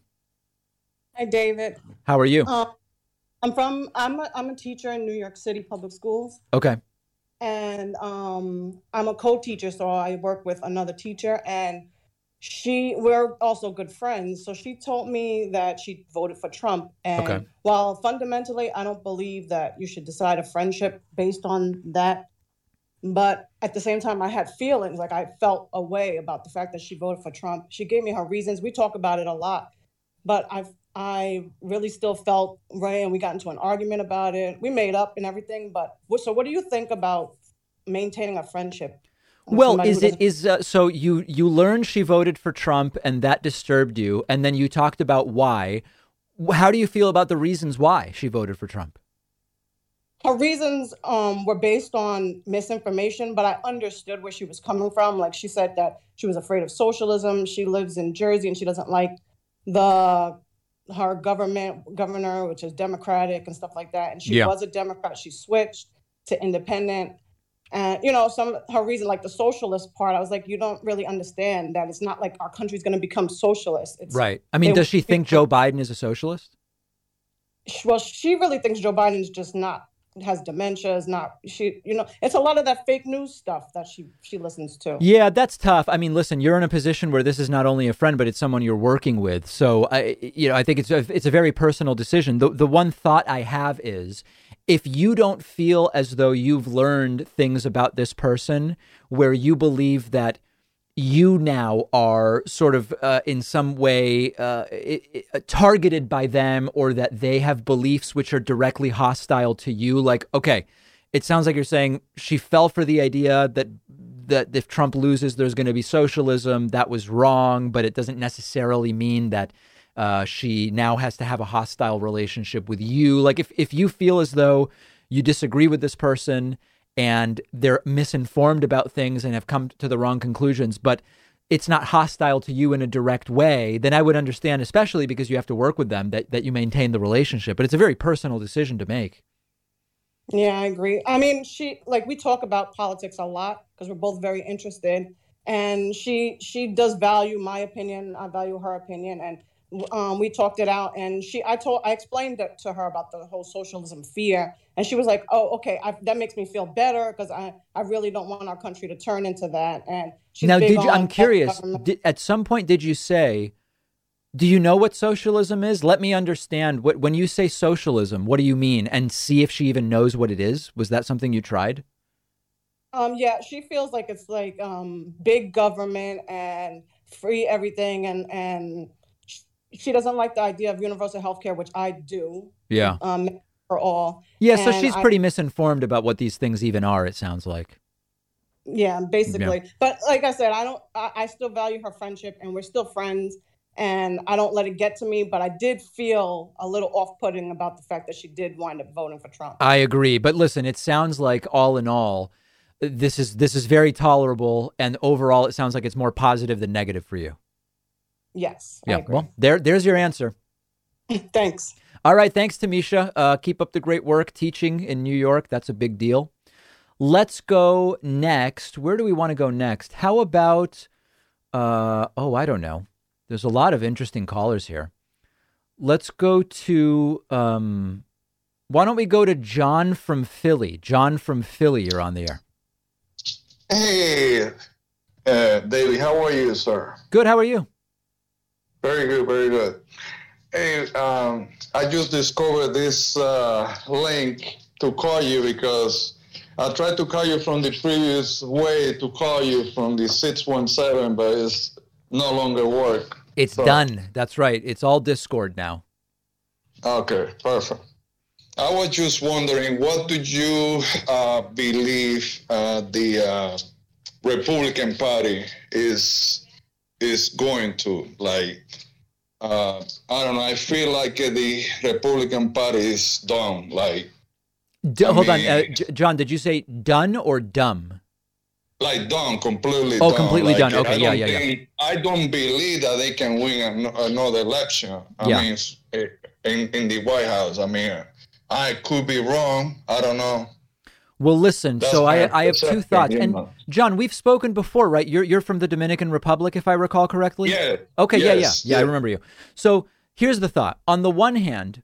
Hi, David. How are you? Uh- I'm from, I'm a, I'm a teacher in New York City public schools. Okay. And um, I'm a co-teacher, so I work with another teacher, and she, we're also good friends. So she told me that she voted for Trump. And okay. While fundamentally, I don't believe that you should decide a friendship based on that, but at the same time, I had feelings, like I felt a way about the fact that she voted for Trump. She gave me her reasons. We talk about it a lot, but I've, I really still felt right, and we got into an argument about it. We made up and everything, but so what do you think about maintaining a friendship? Well, is it is uh, so you you learned she voted for Trump and that disturbed you, and then you talked about why. How do you feel about the reasons why she voted for Trump? Her reasons um, were based on misinformation, but I understood where she was coming from. Like she said that she was afraid of socialism. She lives in Jersey and she doesn't like the her government governor, which is Democratic and stuff like that. And she yeah. was a Democrat. She switched to independent. And, you know, some her reason, like the socialist part, I was like, you don't really understand that it's not like our country's going to become socialist. It's, right. I mean, does she think Joe Biden is a socialist? Well, she really thinks Joe Biden's just not, has dementia, is not, she, you know, it's a lot of that fake news stuff that she, she listens to. Yeah, that's tough. I mean, listen, you're in a position where this is not only a friend, but it's someone you're working with. So, I, you know, I think it's a, it's a very personal decision. The, the one thought I have is, if you don't feel as though you've learned things about this person where you believe that you now are sort of uh, in some way uh, it, it, targeted by them, or that they have beliefs which are directly hostile to you. Like, OK, it sounds like you're saying she fell for the idea that that if Trump loses, there's going to be socialism. That was wrong. But it doesn't necessarily mean that uh, she now has to have a hostile relationship with you. Like if, if you feel as though you disagree with this person, and they're misinformed about things and have come to the wrong conclusions, but it's not hostile to you in a direct way, then I would understand, especially because you have to work with them, that, that you maintain the relationship. But it's a very personal decision to make. Yeah, I agree. I mean, she, like, we talk about politics a lot because we're both very interested. And she she does value my opinion. I value her opinion. And um, we talked it out. And she I told I explained it to her about the whole socialism fear. And she was like, oh, OK, I, that makes me feel better because I, I really don't want our country to turn into that. And she's now, did you, I'm curious, did, at some point, did you say, do you know what socialism is? Let me understand what when you say socialism, what do you mean? And see if she even knows what it is. Was that something you tried? Um, yeah, she feels like it's like um, big government and free everything. And, and she doesn't like the idea of universal health care, which I do. Yeah. Um, for all. Yeah, and so she's pretty I, misinformed about what these things even are, it sounds like. Yeah, basically. Yeah. But like I said, I don't I, I still value her friendship and we're still friends and I don't let it get to me. But I did feel a little off-putting about the fact that she did wind up voting for Trump. I agree. But listen, it sounds like all in all, this is this is very tolerable. And overall, it sounds like it's more positive than negative for you. Yes. Yeah. Well, there there's your answer. Thanks. All right. Thanks, Tamisha. Uh, keep up the great work teaching in New York. That's a big deal. Let's go next. Where do we want to go next? How about, uh, oh, I don't know. There's a lot of interesting callers here. Let's go to, um, why don't we go to John from Philly? John from Philly, you're on the air. Hey, uh, Davey, how are you, sir? Good. How are you? Very good. Very good. Hey, um, I just discovered this uh, link to call you because I tried to call you from the previous way to call you from the six one seven, but it's no longer work. It's so. Done. That's right. It's all Discord now. Okay, perfect. I was just wondering, what do you uh, believe uh, the uh, Republican Party is is going to, like... Uh, I don't know. I feel like uh, the Republican Party is dumb. Like, D- hold mean, on, uh, J- John. Did you say done or dumb? Like dumb, completely. Oh, dumb. completely like, done. Okay, yeah, yeah, think, yeah. I don't believe that they can win an- another election. I yeah. mean, in in the White House. I mean, I could be wrong. I don't know. Well, listen. That's so I I have two thoughts. And John, we've spoken before, right? You're you're from the Dominican Republic, if I recall correctly. Yeah. Okay. Yes, yeah, yeah. Yeah. Yeah. I remember you. So here's the thought. On the one hand,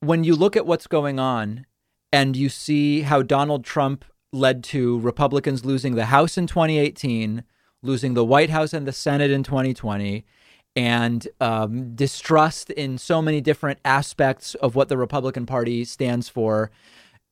when you look at what's going on and you see how Donald Trump led to Republicans losing the House in twenty eighteen, losing the White House and the Senate in twenty twenty, and um, distrust in so many different aspects of what the Republican Party stands for.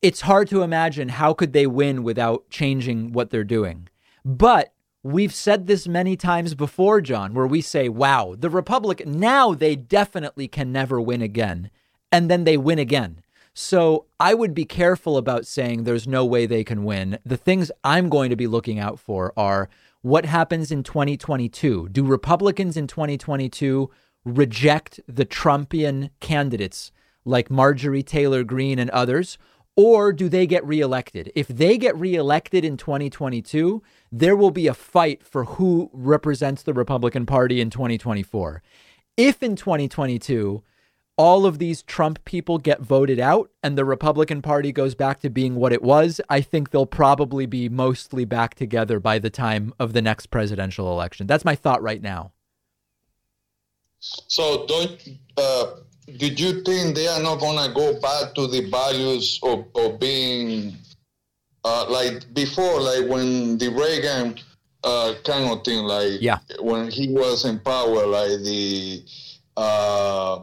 It's hard to imagine how could they win without changing what they're doing. But we've said this many times before, John, where we say, wow, the Republican, now they definitely can never win again. And then they win again. So I would be careful about saying there's no way they can win. The things I'm going to be looking out for are what happens in twenty twenty-two. Do Republicans in twenty twenty-two reject the Trumpian candidates like Marjorie Taylor Greene and others? Or do they get reelected? If they get reelected in twenty twenty-two, there will be a fight for who represents the Republican Party in twenty twenty-four. If in twenty twenty-two, all of these Trump people get voted out and the Republican Party goes back to being what it was, I think they'll probably be mostly back together by the time of the next presidential election. That's my thought right now. So don't, uh, did you think they are not going to go back to the values of, of being uh, like before, like when the Reagan uh, kind of thing, like yeah. when he was in power, like the... Uh,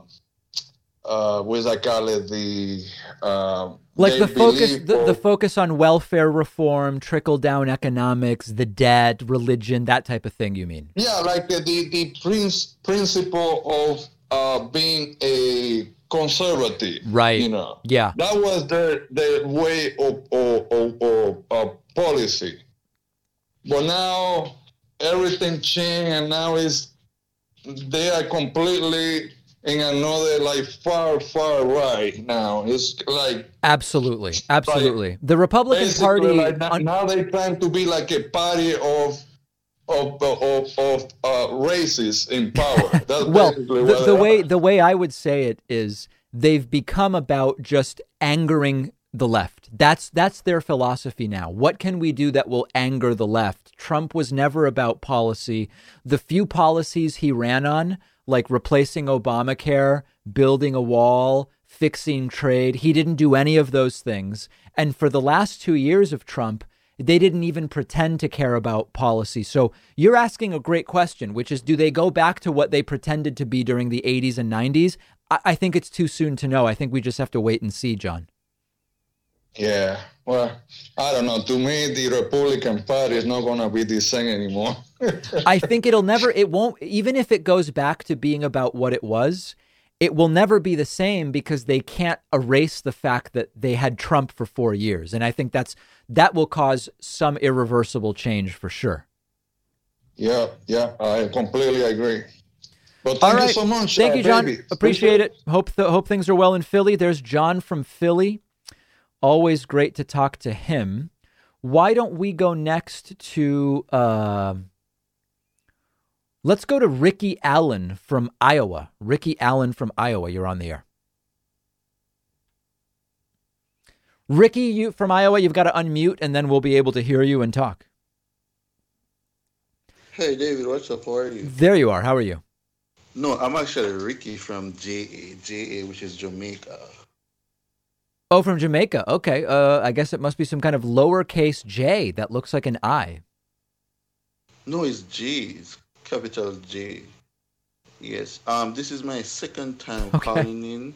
Uh, what is I call it? The uh, like the focus, the, the focus on welfare reform, trickle down economics, the debt, religion, that type of thing. You mean? Yeah, like the the, the prince, principle of uh, being a conservative, right? You know, yeah, that was their their way of of, of, of, of policy. But now everything changed, and now is they are completely. In another, like, far, far right now. It's like... Absolutely. Absolutely. Like, the Republican Party... Like now, un- now they plan to be like a party of of of, of uh, races in power. That's well, basically the, what the way, the way I would say it is they've become about just angering the left. That's that's their philosophy now. What can we do that will anger the left? Trump was never about policy. The few policies he ran on... like replacing Obamacare, building a wall, fixing trade. He didn't do any of those things. And for the last two years of Trump, they didn't even pretend to care about policy. So you're asking a great question, which is, do they go back to what they pretended to be during the eighties and nineties? I, I think it's too soon to know. I think we just have to wait and see, John. Yeah, well, I don't know. To me, the Republican Party is not going to be the same anymore. I think it'll never, it won't, even if it goes back to being about what it was, it will never be the same because they can't erase the fact that they had Trump for four years. And I think that's, that will cause some irreversible change for sure. Yeah, yeah, I completely agree. But thank All right. you so much. Thank uh, you, John. Baby. Appreciate it. Hope, the, hope things are well in Philly. There's John from Philly. Always great to talk to him. Why don't we go next to, uh, let's go to Ricky Allen from Iowa. Ricky Allen from Iowa, you're on the air. Ricky, you from Iowa, you've got to unmute and then we'll be able to hear you and talk. Hey, David, what's up? How are you? There you are. How are you? No, I'm actually Ricky from J A, J A, which is Jamaica. Oh, from Jamaica. Okay. Uh, I guess it must be some kind of lowercase j that looks like an I. No, it's G. It's capital J. Yes. Um, this is my second time okay. calling in.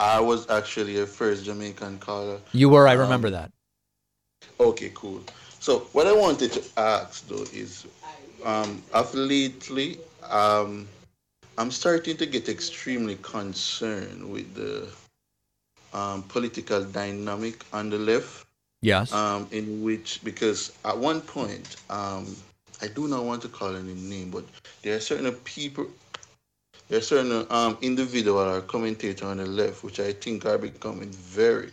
I was actually a first Jamaican caller. You were. I remember um, that. Okay, cool. So what I wanted to ask, though, is um, lately, um, I'm starting to get extremely concerned with the Um, political dynamic on the left. Yes. Um, in which, because at one point, um, I do not want to call any name, but there are certain people, there are certain um, individual or commentator on the left, which I think are becoming very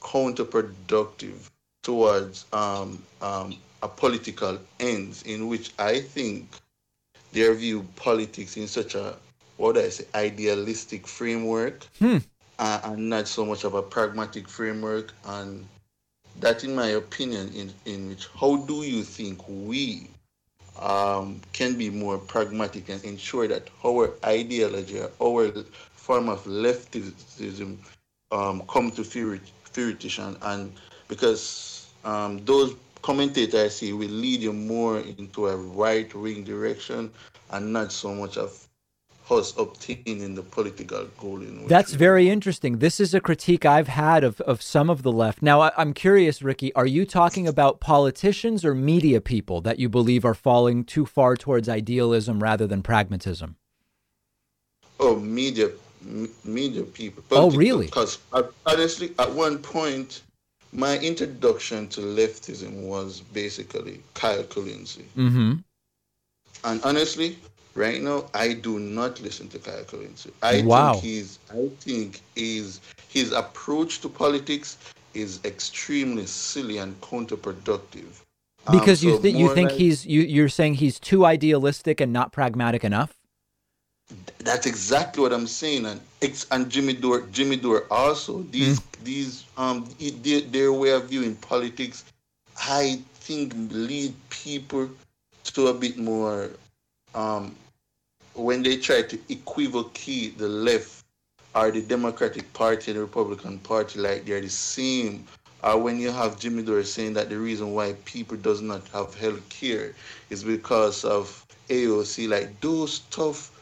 counterproductive towards um, um, a political ends, in which I think they view politics in such a, what do I say, idealistic framework. Hmm. Uh, and not so much of a pragmatic framework, and that, in my opinion, in, in which how do you think we um, can be more pragmatic and ensure that our ideology, our form of leftism, um, come to fruition? And because um, those commentators I see will lead you more into a right-wing direction, and not so much of us obtaining the political goal. In which That's very interesting. This is a critique I've had of, of some of the left. Now, I, I'm curious, Ricky, are you talking about politicians or media people that you believe are falling too far towards idealism rather than pragmatism? Oh, media, m- media people. Political, oh, really? Because I, honestly, at one point, my introduction to leftism was basically Kyle Kulinski. Mm-hmm. And honestly, right now, I do not listen to Kyle Kulinski. I wow. think he's, I think is his approach to politics is extremely silly and counterproductive. Because um, so you th- you think like, he's you you're saying he's too idealistic and not pragmatic enough. That's exactly what I'm saying, and and Jimmy Dore, Jimmy Dore also these mm. these um their, their way of viewing politics, I think, lead people to a bit more um when they try to equivocate the left or the Democratic Party and the Republican Party like they're the same. Or uh, when you have Jimmy Dore saying that the reason why people does not have health care is because of A O C, like those stuff.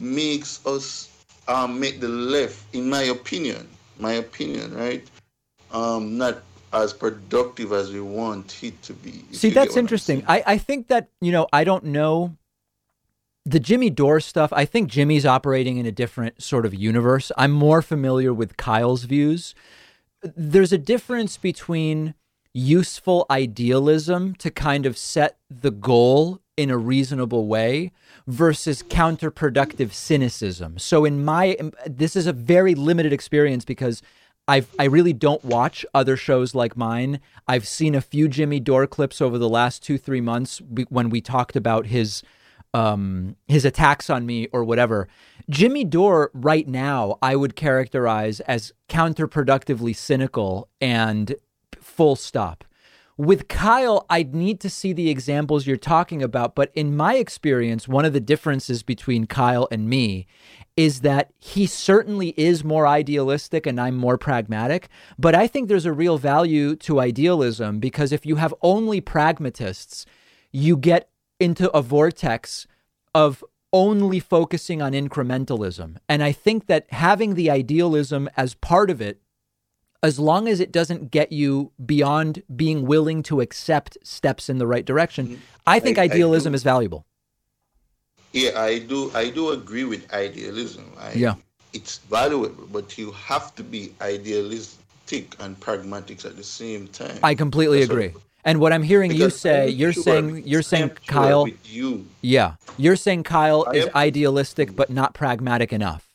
Makes us uh, make the left, in my opinion, my opinion, right? Um, not as productive as we want it to be. See, that's interesting. I, I think that, you know, I don't know the Jimmy Dore stuff. I think Jimmy's operating in a different sort of universe. I'm more familiar with Kyle's views. There's a difference between useful idealism to kind of set the goal in a reasonable way versus counterproductive cynicism. So in my, this is a very limited experience because I've, I really don't watch other shows like mine. I've seen a few Jimmy Dore clips over the last two, three months when we talked about his, um, his attacks on me or whatever. Jimmy Dore right now, I would characterize as counterproductively cynical and full stop. With Kyle, I'd need to see the examples you're talking about. But in my experience, one of the differences between Kyle and me is that he certainly is more idealistic and I'm more pragmatic. But I think there's a real value to idealism, because if you have only pragmatists, you get into a vortex of only focusing on incrementalism. And I think that having the idealism as part of it, as long as it doesn't get you beyond being willing to accept steps in the right direction, I think I, idealism I is valuable. Yeah, I do. I do agree with idealism. I, yeah, it's valuable, but you have to be idealistic and pragmatic at the same time. I completely That's agree. What, and what I'm hearing you say, I'm you're sure saying, you're saying, sure Kyle. You. Yeah, you're saying Kyle I is am, idealistic but not pragmatic enough.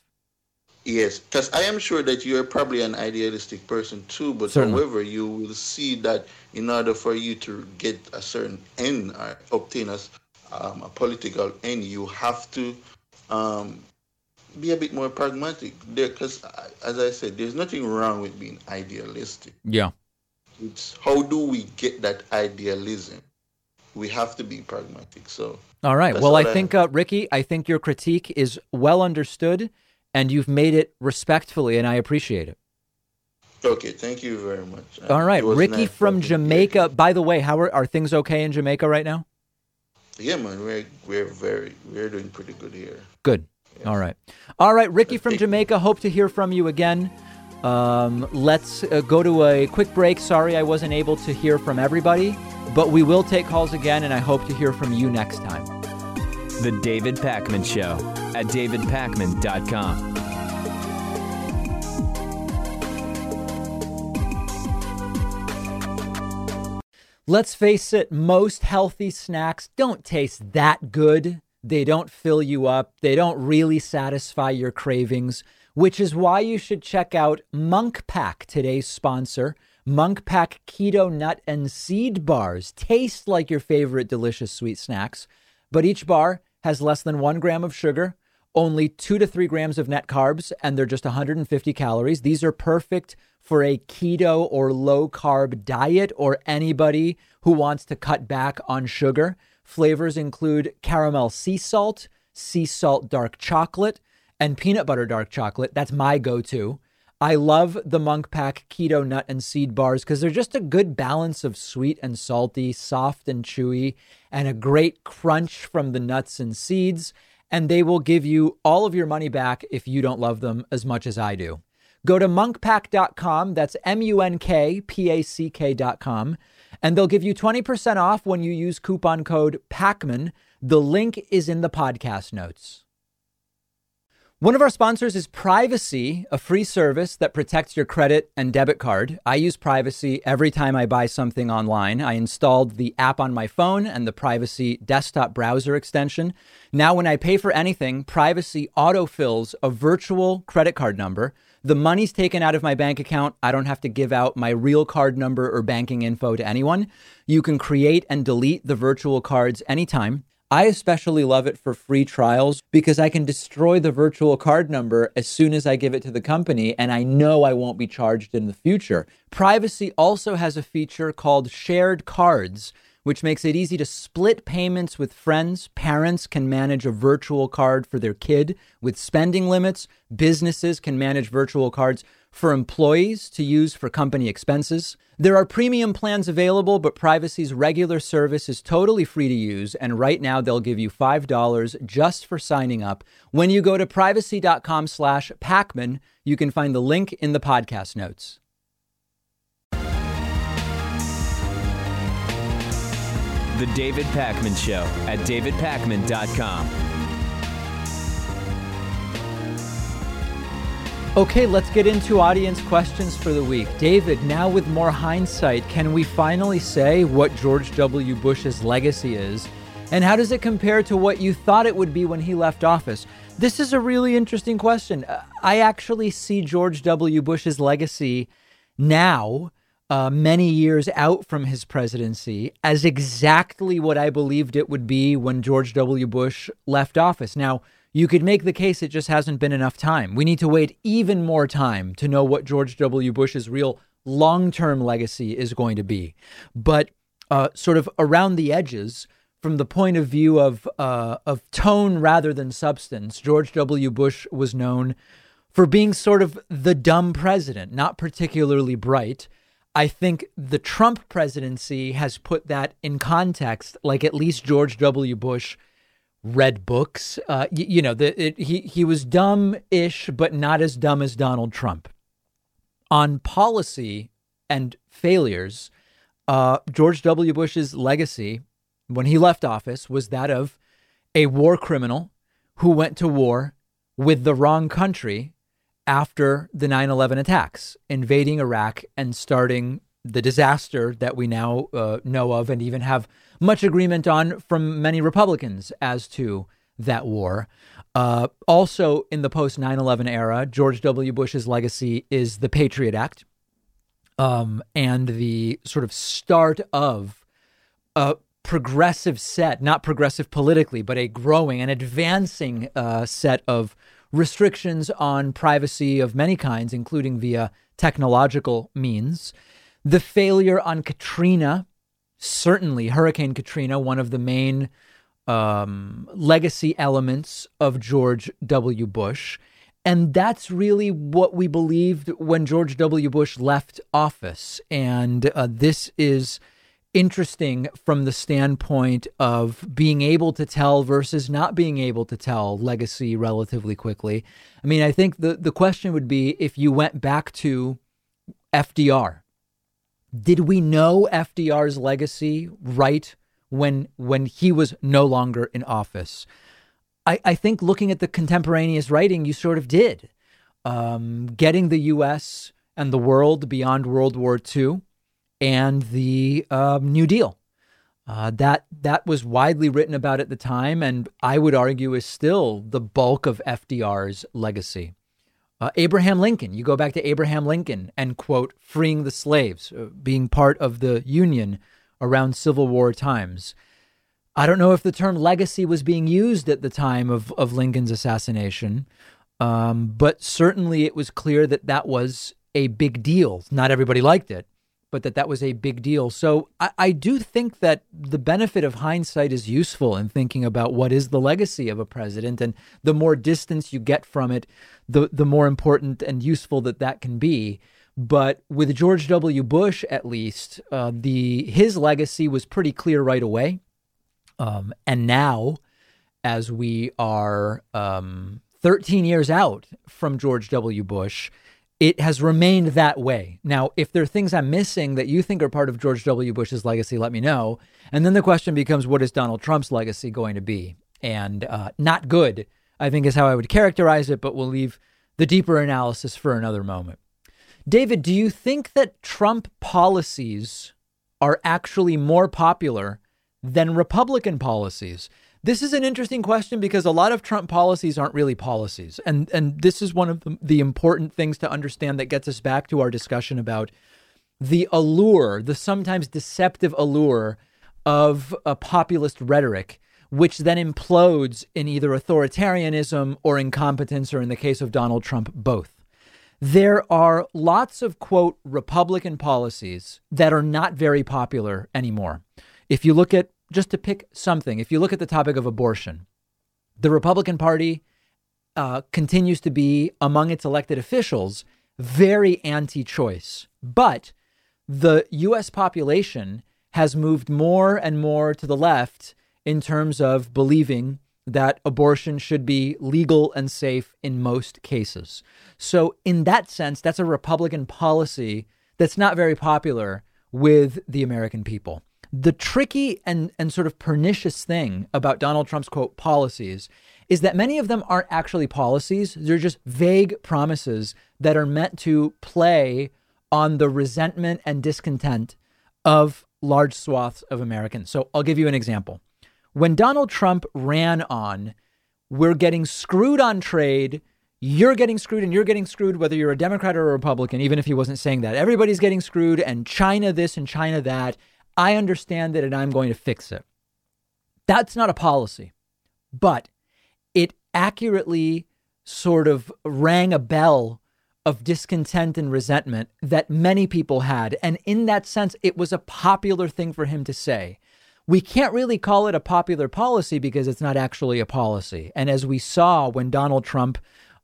Yes, because I am sure that you're probably an idealistic person too, but Certainly. However, you will see that in order for you to get a certain end or obtain a, um, a political end, you have to um, be a bit more pragmatic. Because, as I said, there's nothing wrong with being idealistic. Yeah. It's how do we get that idealism? We have to be pragmatic. So. All right. Well, I, I think, uh, Ricky, I think your critique is well understood. And you've made it respectfully, and I appreciate it. Okay, thank you very much. All right, Ricky from Jamaica. By the way, how are, are things okay in Jamaica right now? Yeah, man, we're we're very we're doing pretty good here. Good. Yeah. All right, all right, Ricky from Jamaica. Hope to hear from you again. Um, let's uh, go to a quick break. Sorry, I wasn't able to hear from everybody, but we will take calls again, and I hope to hear from you next time. The David Pakman Show at David Pakman dot com. Let's face it, most healthy snacks don't taste that good. They don't fill you up. They don't really satisfy your cravings, which is why you should check out Monk Pack, today's sponsor. Monk Pack Keto Nut and Seed Bars taste like your favorite delicious sweet snacks, but each bar has less than one gram of sugar, only two to three grams of net carbs, and they're just one hundred fifty calories. These are perfect for a keto or low carb diet or anybody who wants to cut back on sugar. Flavors include caramel sea salt, sea salt dark chocolate, and peanut butter dark chocolate. That's my go-to. I love the Monk Pack Keto Nut and Seed Bars because they're just a good balance of sweet and salty, soft and chewy, and a great crunch from the nuts and seeds. And they will give you all of your money back if you don't love them as much as I do. Go to monk pack dot com. That's M U N K P A C K dot com. And they'll give you twenty percent off when you use coupon code Pakman. The link is in the podcast notes. One of our sponsors is Privacy, a free service that protects your credit and debit card. I use Privacy every time I buy something online. I installed the app on my phone and the Privacy desktop browser extension. Now, when I pay for anything, Privacy autofills a virtual credit card number. The money's taken out of my bank account. I don't have to give out my real card number or banking info to anyone. You can create and delete the virtual cards anytime. I especially love it for free trials because I can destroy the virtual card number as soon as I give it to the company, and I know I won't be charged in the future. Privacy also has a feature called shared cards, which makes it easy to split payments with friends. Parents can manage a virtual card for their kid with spending limits. Businesses can manage virtual cards for employees to use for company expenses. There are premium plans available, but Privacy's regular service is totally free to use. And right now they'll give you five dollars just for signing up. When you go to privacy.com slash Pakman, you can find the link in the podcast notes. The David Pakman Show at David Pakman dot com. Okay, let's get into audience questions for the week. David, now with more hindsight, can we finally say what George W. Bush's legacy is? And how does it compare to what you thought it would be when he left office? This is a really interesting question. I actually see George W. Bush's legacy now, uh, many years out from his presidency, as exactly what I believed it would be when George W. Bush left office. Now, you could make the case it just hasn't been enough time. We need to wait even more time to know what George W. Bush's real long-term legacy is going to be. But uh, sort of around the edges, from the point of view of uh, of tone rather than substance, George W. Bush was known for being sort of the dumb president, not particularly bright. I think the Trump presidency has put that in context, like at least George W. Bush read books. Uh, you, you know, the, it, he, he was dumb-ish, but not as dumb as Donald Trump. On policy and failures, uh, George W. Bush's legacy when he left office was that of a war criminal who went to war with the wrong country after the nine eleven attacks, invading Iraq and starting the disaster that we now uh, know of and even have much agreement on from many Republicans as to that war. Uh, also, in the post nine eleven era, George W. Bush's legacy is the Patriot Act um, and the sort of start of a progressive set, not progressive politically, but a growing and advancing uh, set of restrictions on privacy of many kinds, including via technological means. The failure on Katrina, certainly Hurricane Katrina, one of the main um, legacy elements of George W. Bush. And that's really what we believed when George W. Bush left office. And uh, this is interesting from the standpoint of being able to tell versus not being able to tell legacy relatively quickly. I mean, I think the, the question would be if you went back to F D R. Did we know F D R's legacy right when when he was no longer in office? I, I think looking at the contemporaneous writing, you sort of did. Um, getting the U S and the world beyond World War Two and the um, New Deal. Uh, that that was widely written about at the time, and I would argue is still the bulk of F D R's legacy. Uh, Abraham Lincoln, you go back to Abraham Lincoln and, quote, freeing the slaves, uh, being part of the Union around Civil War times. I don't know if the term legacy was being used at the time of, of Lincoln's assassination, um, but certainly it was clear that that was a big deal. Not everybody liked it, but that that was a big deal. So I, I do think that the benefit of hindsight is useful in thinking about what is the legacy of a president. And the more distance you get from it, the, the more important and useful that that can be. But with George W. Bush, at least, uh, the his legacy was pretty clear right away. Um, and now, as we are um, thirteen years out from George W. Bush, it has remained that way. Now, if there are things I'm missing that you think are part of George W. Bush's legacy, let me know. And then the question becomes, what is Donald Trump's legacy going to be? And uh, not good, I think, is how I would characterize it. But we'll leave the deeper analysis for another moment. David, do you think that Trump policies are actually more popular than Republican policies? This is an interesting question because a lot of Trump policies aren't really policies. And and this is one of the, the important things to understand that gets us back to our discussion about the allure, the sometimes deceptive allure of a populist rhetoric, which then implodes in either authoritarianism or incompetence, or in the case of Donald Trump, both. There are lots of, quote, Republican policies that are not very popular anymore. If you look at, just to pick something, if you look at the topic of abortion, the Republican Party uh, continues to be, among its elected officials, very anti-choice. But the U S population has moved more and more to the left in terms of believing that abortion should be legal and safe in most cases. So in that sense, that's a Republican policy that's not very popular with the American people. The tricky and, and sort of pernicious thing about Donald Trump's, quote, policies is that many of them aren't actually policies. They're just vague promises that are meant to play on the resentment and discontent of large swaths of Americans. So I'll give you an example. When Donald Trump ran on, we're getting screwed on trade, you're getting screwed and you're getting screwed, whether you're a Democrat or a Republican, even if he wasn't saying that, everybody's getting screwed and China this and China that. I understand it and I'm going to fix it. That's not a policy, but it accurately sort of rang a bell of discontent and resentment that many people had. And in that sense, it was a popular thing for him to say. We can't really call it a popular policy because it's not actually a policy. And as we saw when Donald Trump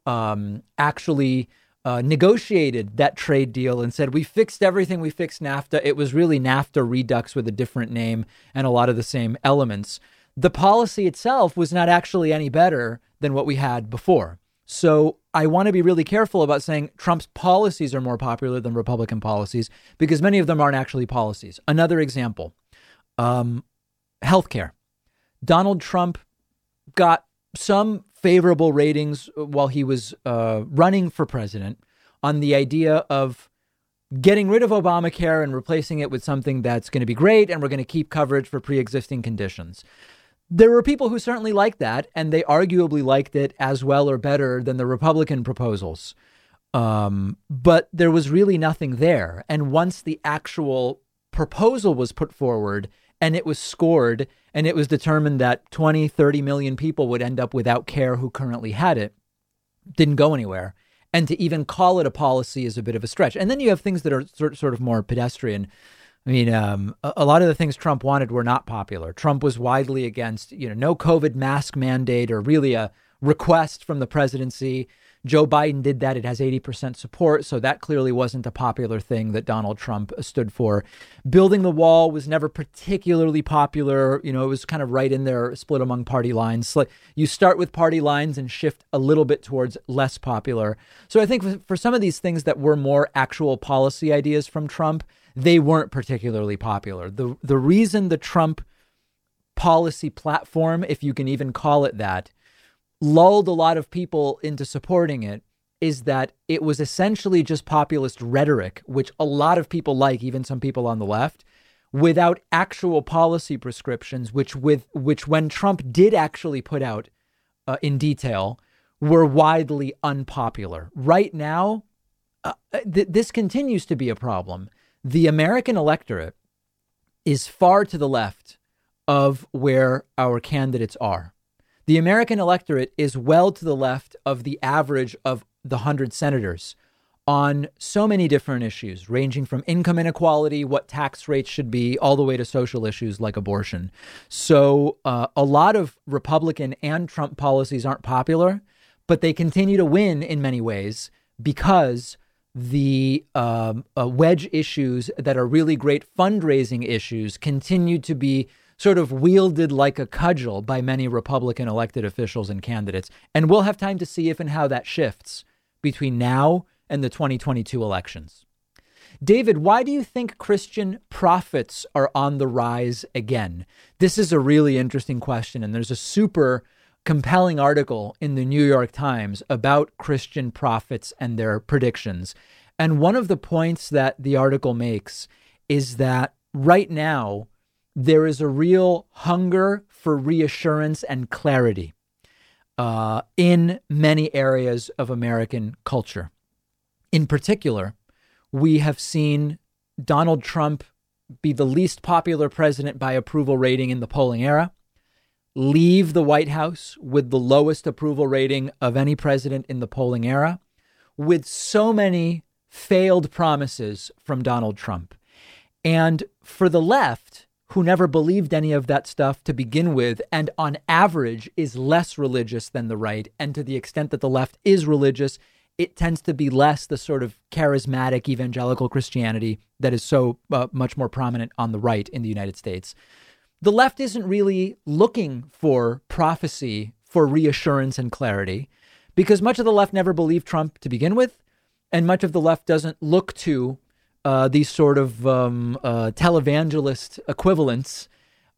um, actually uh, negotiated that trade deal and said, we fixed everything, we fixed NAFTA, it was really NAFTA Redux with a different name and a lot of the same elements. The policy itself was not actually any better than what we had before. So I want to be really careful about saying Trump's policies are more popular than Republican policies because many of them aren't actually policies. Another example. Um, Healthcare. Donald Trump got some favorable ratings while he was uh, running for president on the idea of getting rid of Obamacare and replacing it with something that's going to be great. And we're going to keep coverage for pre-existing conditions. There were people who certainly liked that, and they arguably liked it as well or better than the Republican proposals. Um, but there was really nothing there. And once the actual proposal was put forward, and it was scored, and it was determined that twenty, thirty million people would end up without care who currently had it, didn't go anywhere. And to even call it a policy is a bit of a stretch. And then you have things that are sort of more pedestrian. I mean, um, a lot of the things Trump wanted were not popular. Trump was widely against, you know, no COVID mask mandate or really a request from the presidency. Joe Biden did that. It has eighty percent support. So that clearly wasn't a popular thing that Donald Trump stood for. Building the wall was never particularly popular. You know, it was kind of right in there, split among party lines. You start with party lines and shift a little bit towards less popular. So I think for some of these things that were more actual policy ideas from Trump, they weren't particularly popular. The, the reason the Trump policy platform, if you can even call it that, lulled a lot of people into supporting it is that it was essentially just populist rhetoric, which a lot of people like, even some people on the left, without actual policy prescriptions, which with which when Trump did actually put out uh, in detail, were widely unpopular. Right now, uh, th- this continues to be a problem. The American electorate is far to the left of where our candidates are. The American electorate is well to the left of the average of the one hundred senators on so many different issues, ranging from income inequality, what tax rates should be, all the way to social issues like abortion. So uh, a lot of Republican and Trump policies aren't popular, but they continue to win in many ways because the um, uh, wedge issues that are really great fundraising issues continue to be sort of wielded like a cudgel by many Republican elected officials and candidates. And we'll have time to see if and how that shifts between now and the twenty twenty-two elections. David, why do you think Christian prophets are on the rise again? This is a really interesting question. And there's a super compelling article in the New York Times about Christian prophets and their predictions. And one of the points that the article makes is that right now, there is a real hunger for reassurance and clarity uh, in many areas of American culture. In particular, we have seen Donald Trump be the least popular president by approval rating in the polling era. leave the White House with the lowest approval rating of any president in the polling era, with so many failed promises from Donald Trump. And for the left, who never believed any of that stuff to begin with, and on average is less religious than the right, and to the extent that the left is religious, it tends to be less the sort of charismatic evangelical Christianity that is so uh, much more prominent on the right in the United States. The left isn't really looking for prophecy, for reassurance and clarity, because much of the left never believed Trump to begin with, and much of the left doesn't look to uh, these sort of um, uh, televangelist equivalents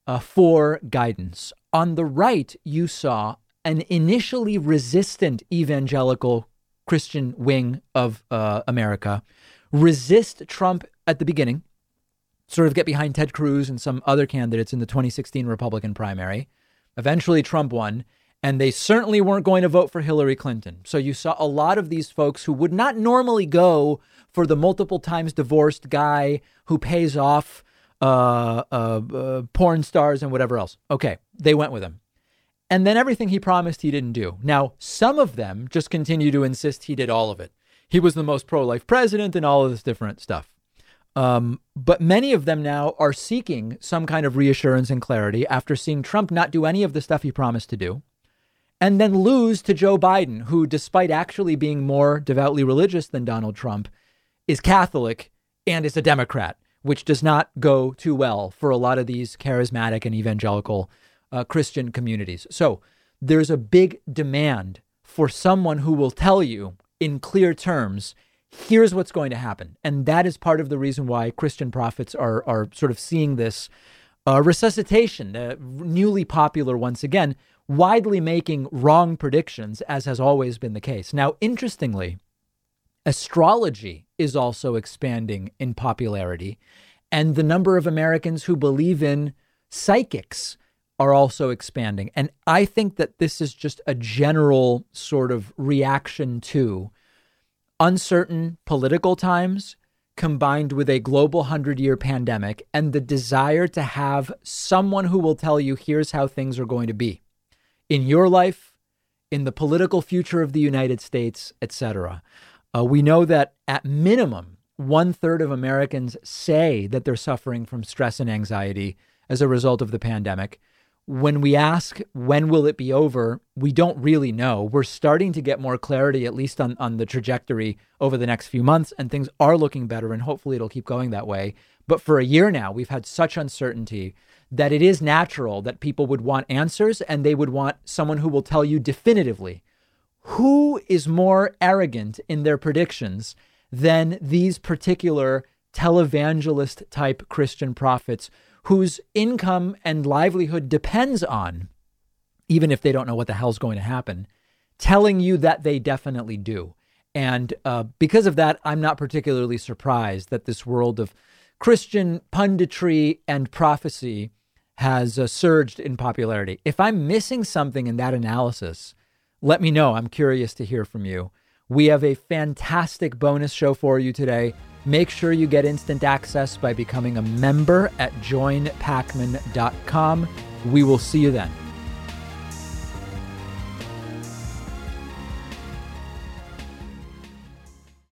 uh, for guidance. On the right, you saw an initially resistant evangelical Christian wing of uh, America resist Trump at the beginning, sort of get behind Ted Cruz and some other candidates in the twenty sixteen Republican primary. Eventually, Trump won, and they certainly weren't going to vote for Hillary Clinton. So you saw a lot of these folks who would not normally go for the multiple times divorced guy who pays off uh, uh, uh, porn stars and whatever else. Okay, they went with him. And then everything he promised, he didn't do. Now, some of them just continue to insist he did all of it. He was the most pro-life president and all of this different stuff. Um, but many of them now are seeking some kind of reassurance and clarity after seeing Trump not do any of the stuff he promised to do, and then lose to Joe Biden, who, despite actually being more devoutly religious than Donald Trump, is Catholic and is a Democrat, which does not go too well for a lot of these charismatic and evangelical Uh, Christian communities. So there's a big demand for someone who will tell you in clear terms, here's what's going to happen. And that is part of the reason why Christian prophets are are sort of seeing this uh, resuscitation, uh, newly popular once again, widely making wrong predictions, as has always been the case. Now, interestingly, astrology is also expanding in popularity, and the number of Americans who believe in psychics are also expanding. And I think that this is just a general sort of reaction to uncertain political times combined with a global hundred-year pandemic and the desire to have someone who will tell you, here's how things are going to be in your life, in the political future of the United States, et cetera. Uh, we know that at minimum, one third of Americans say that they're suffering from stress and anxiety as a result of the pandemic. When we ask, when will it be over? We don't really know. We're starting to get more clarity, at least on, on the trajectory over the next few months, and things are looking better, and hopefully it'll keep going that way. But for a year now, we've had such uncertainty that it is natural that people would want answers, and they would want someone who will tell you definitively who is more arrogant in their predictions than these particular televangelist type Christian prophets whose income and livelihood depends on, even if they don't know what the hell's going to happen, telling you that they definitely do. And uh, because of that, I'm not particularly surprised that this world of Christian punditry and prophecy has uh, surged in popularity. If I'm missing something in that analysis, let me know. I'm curious to hear from you. We have a fantastic bonus show for you today. Make sure you get instant access by becoming a member at join pakman dot com. We will see you then.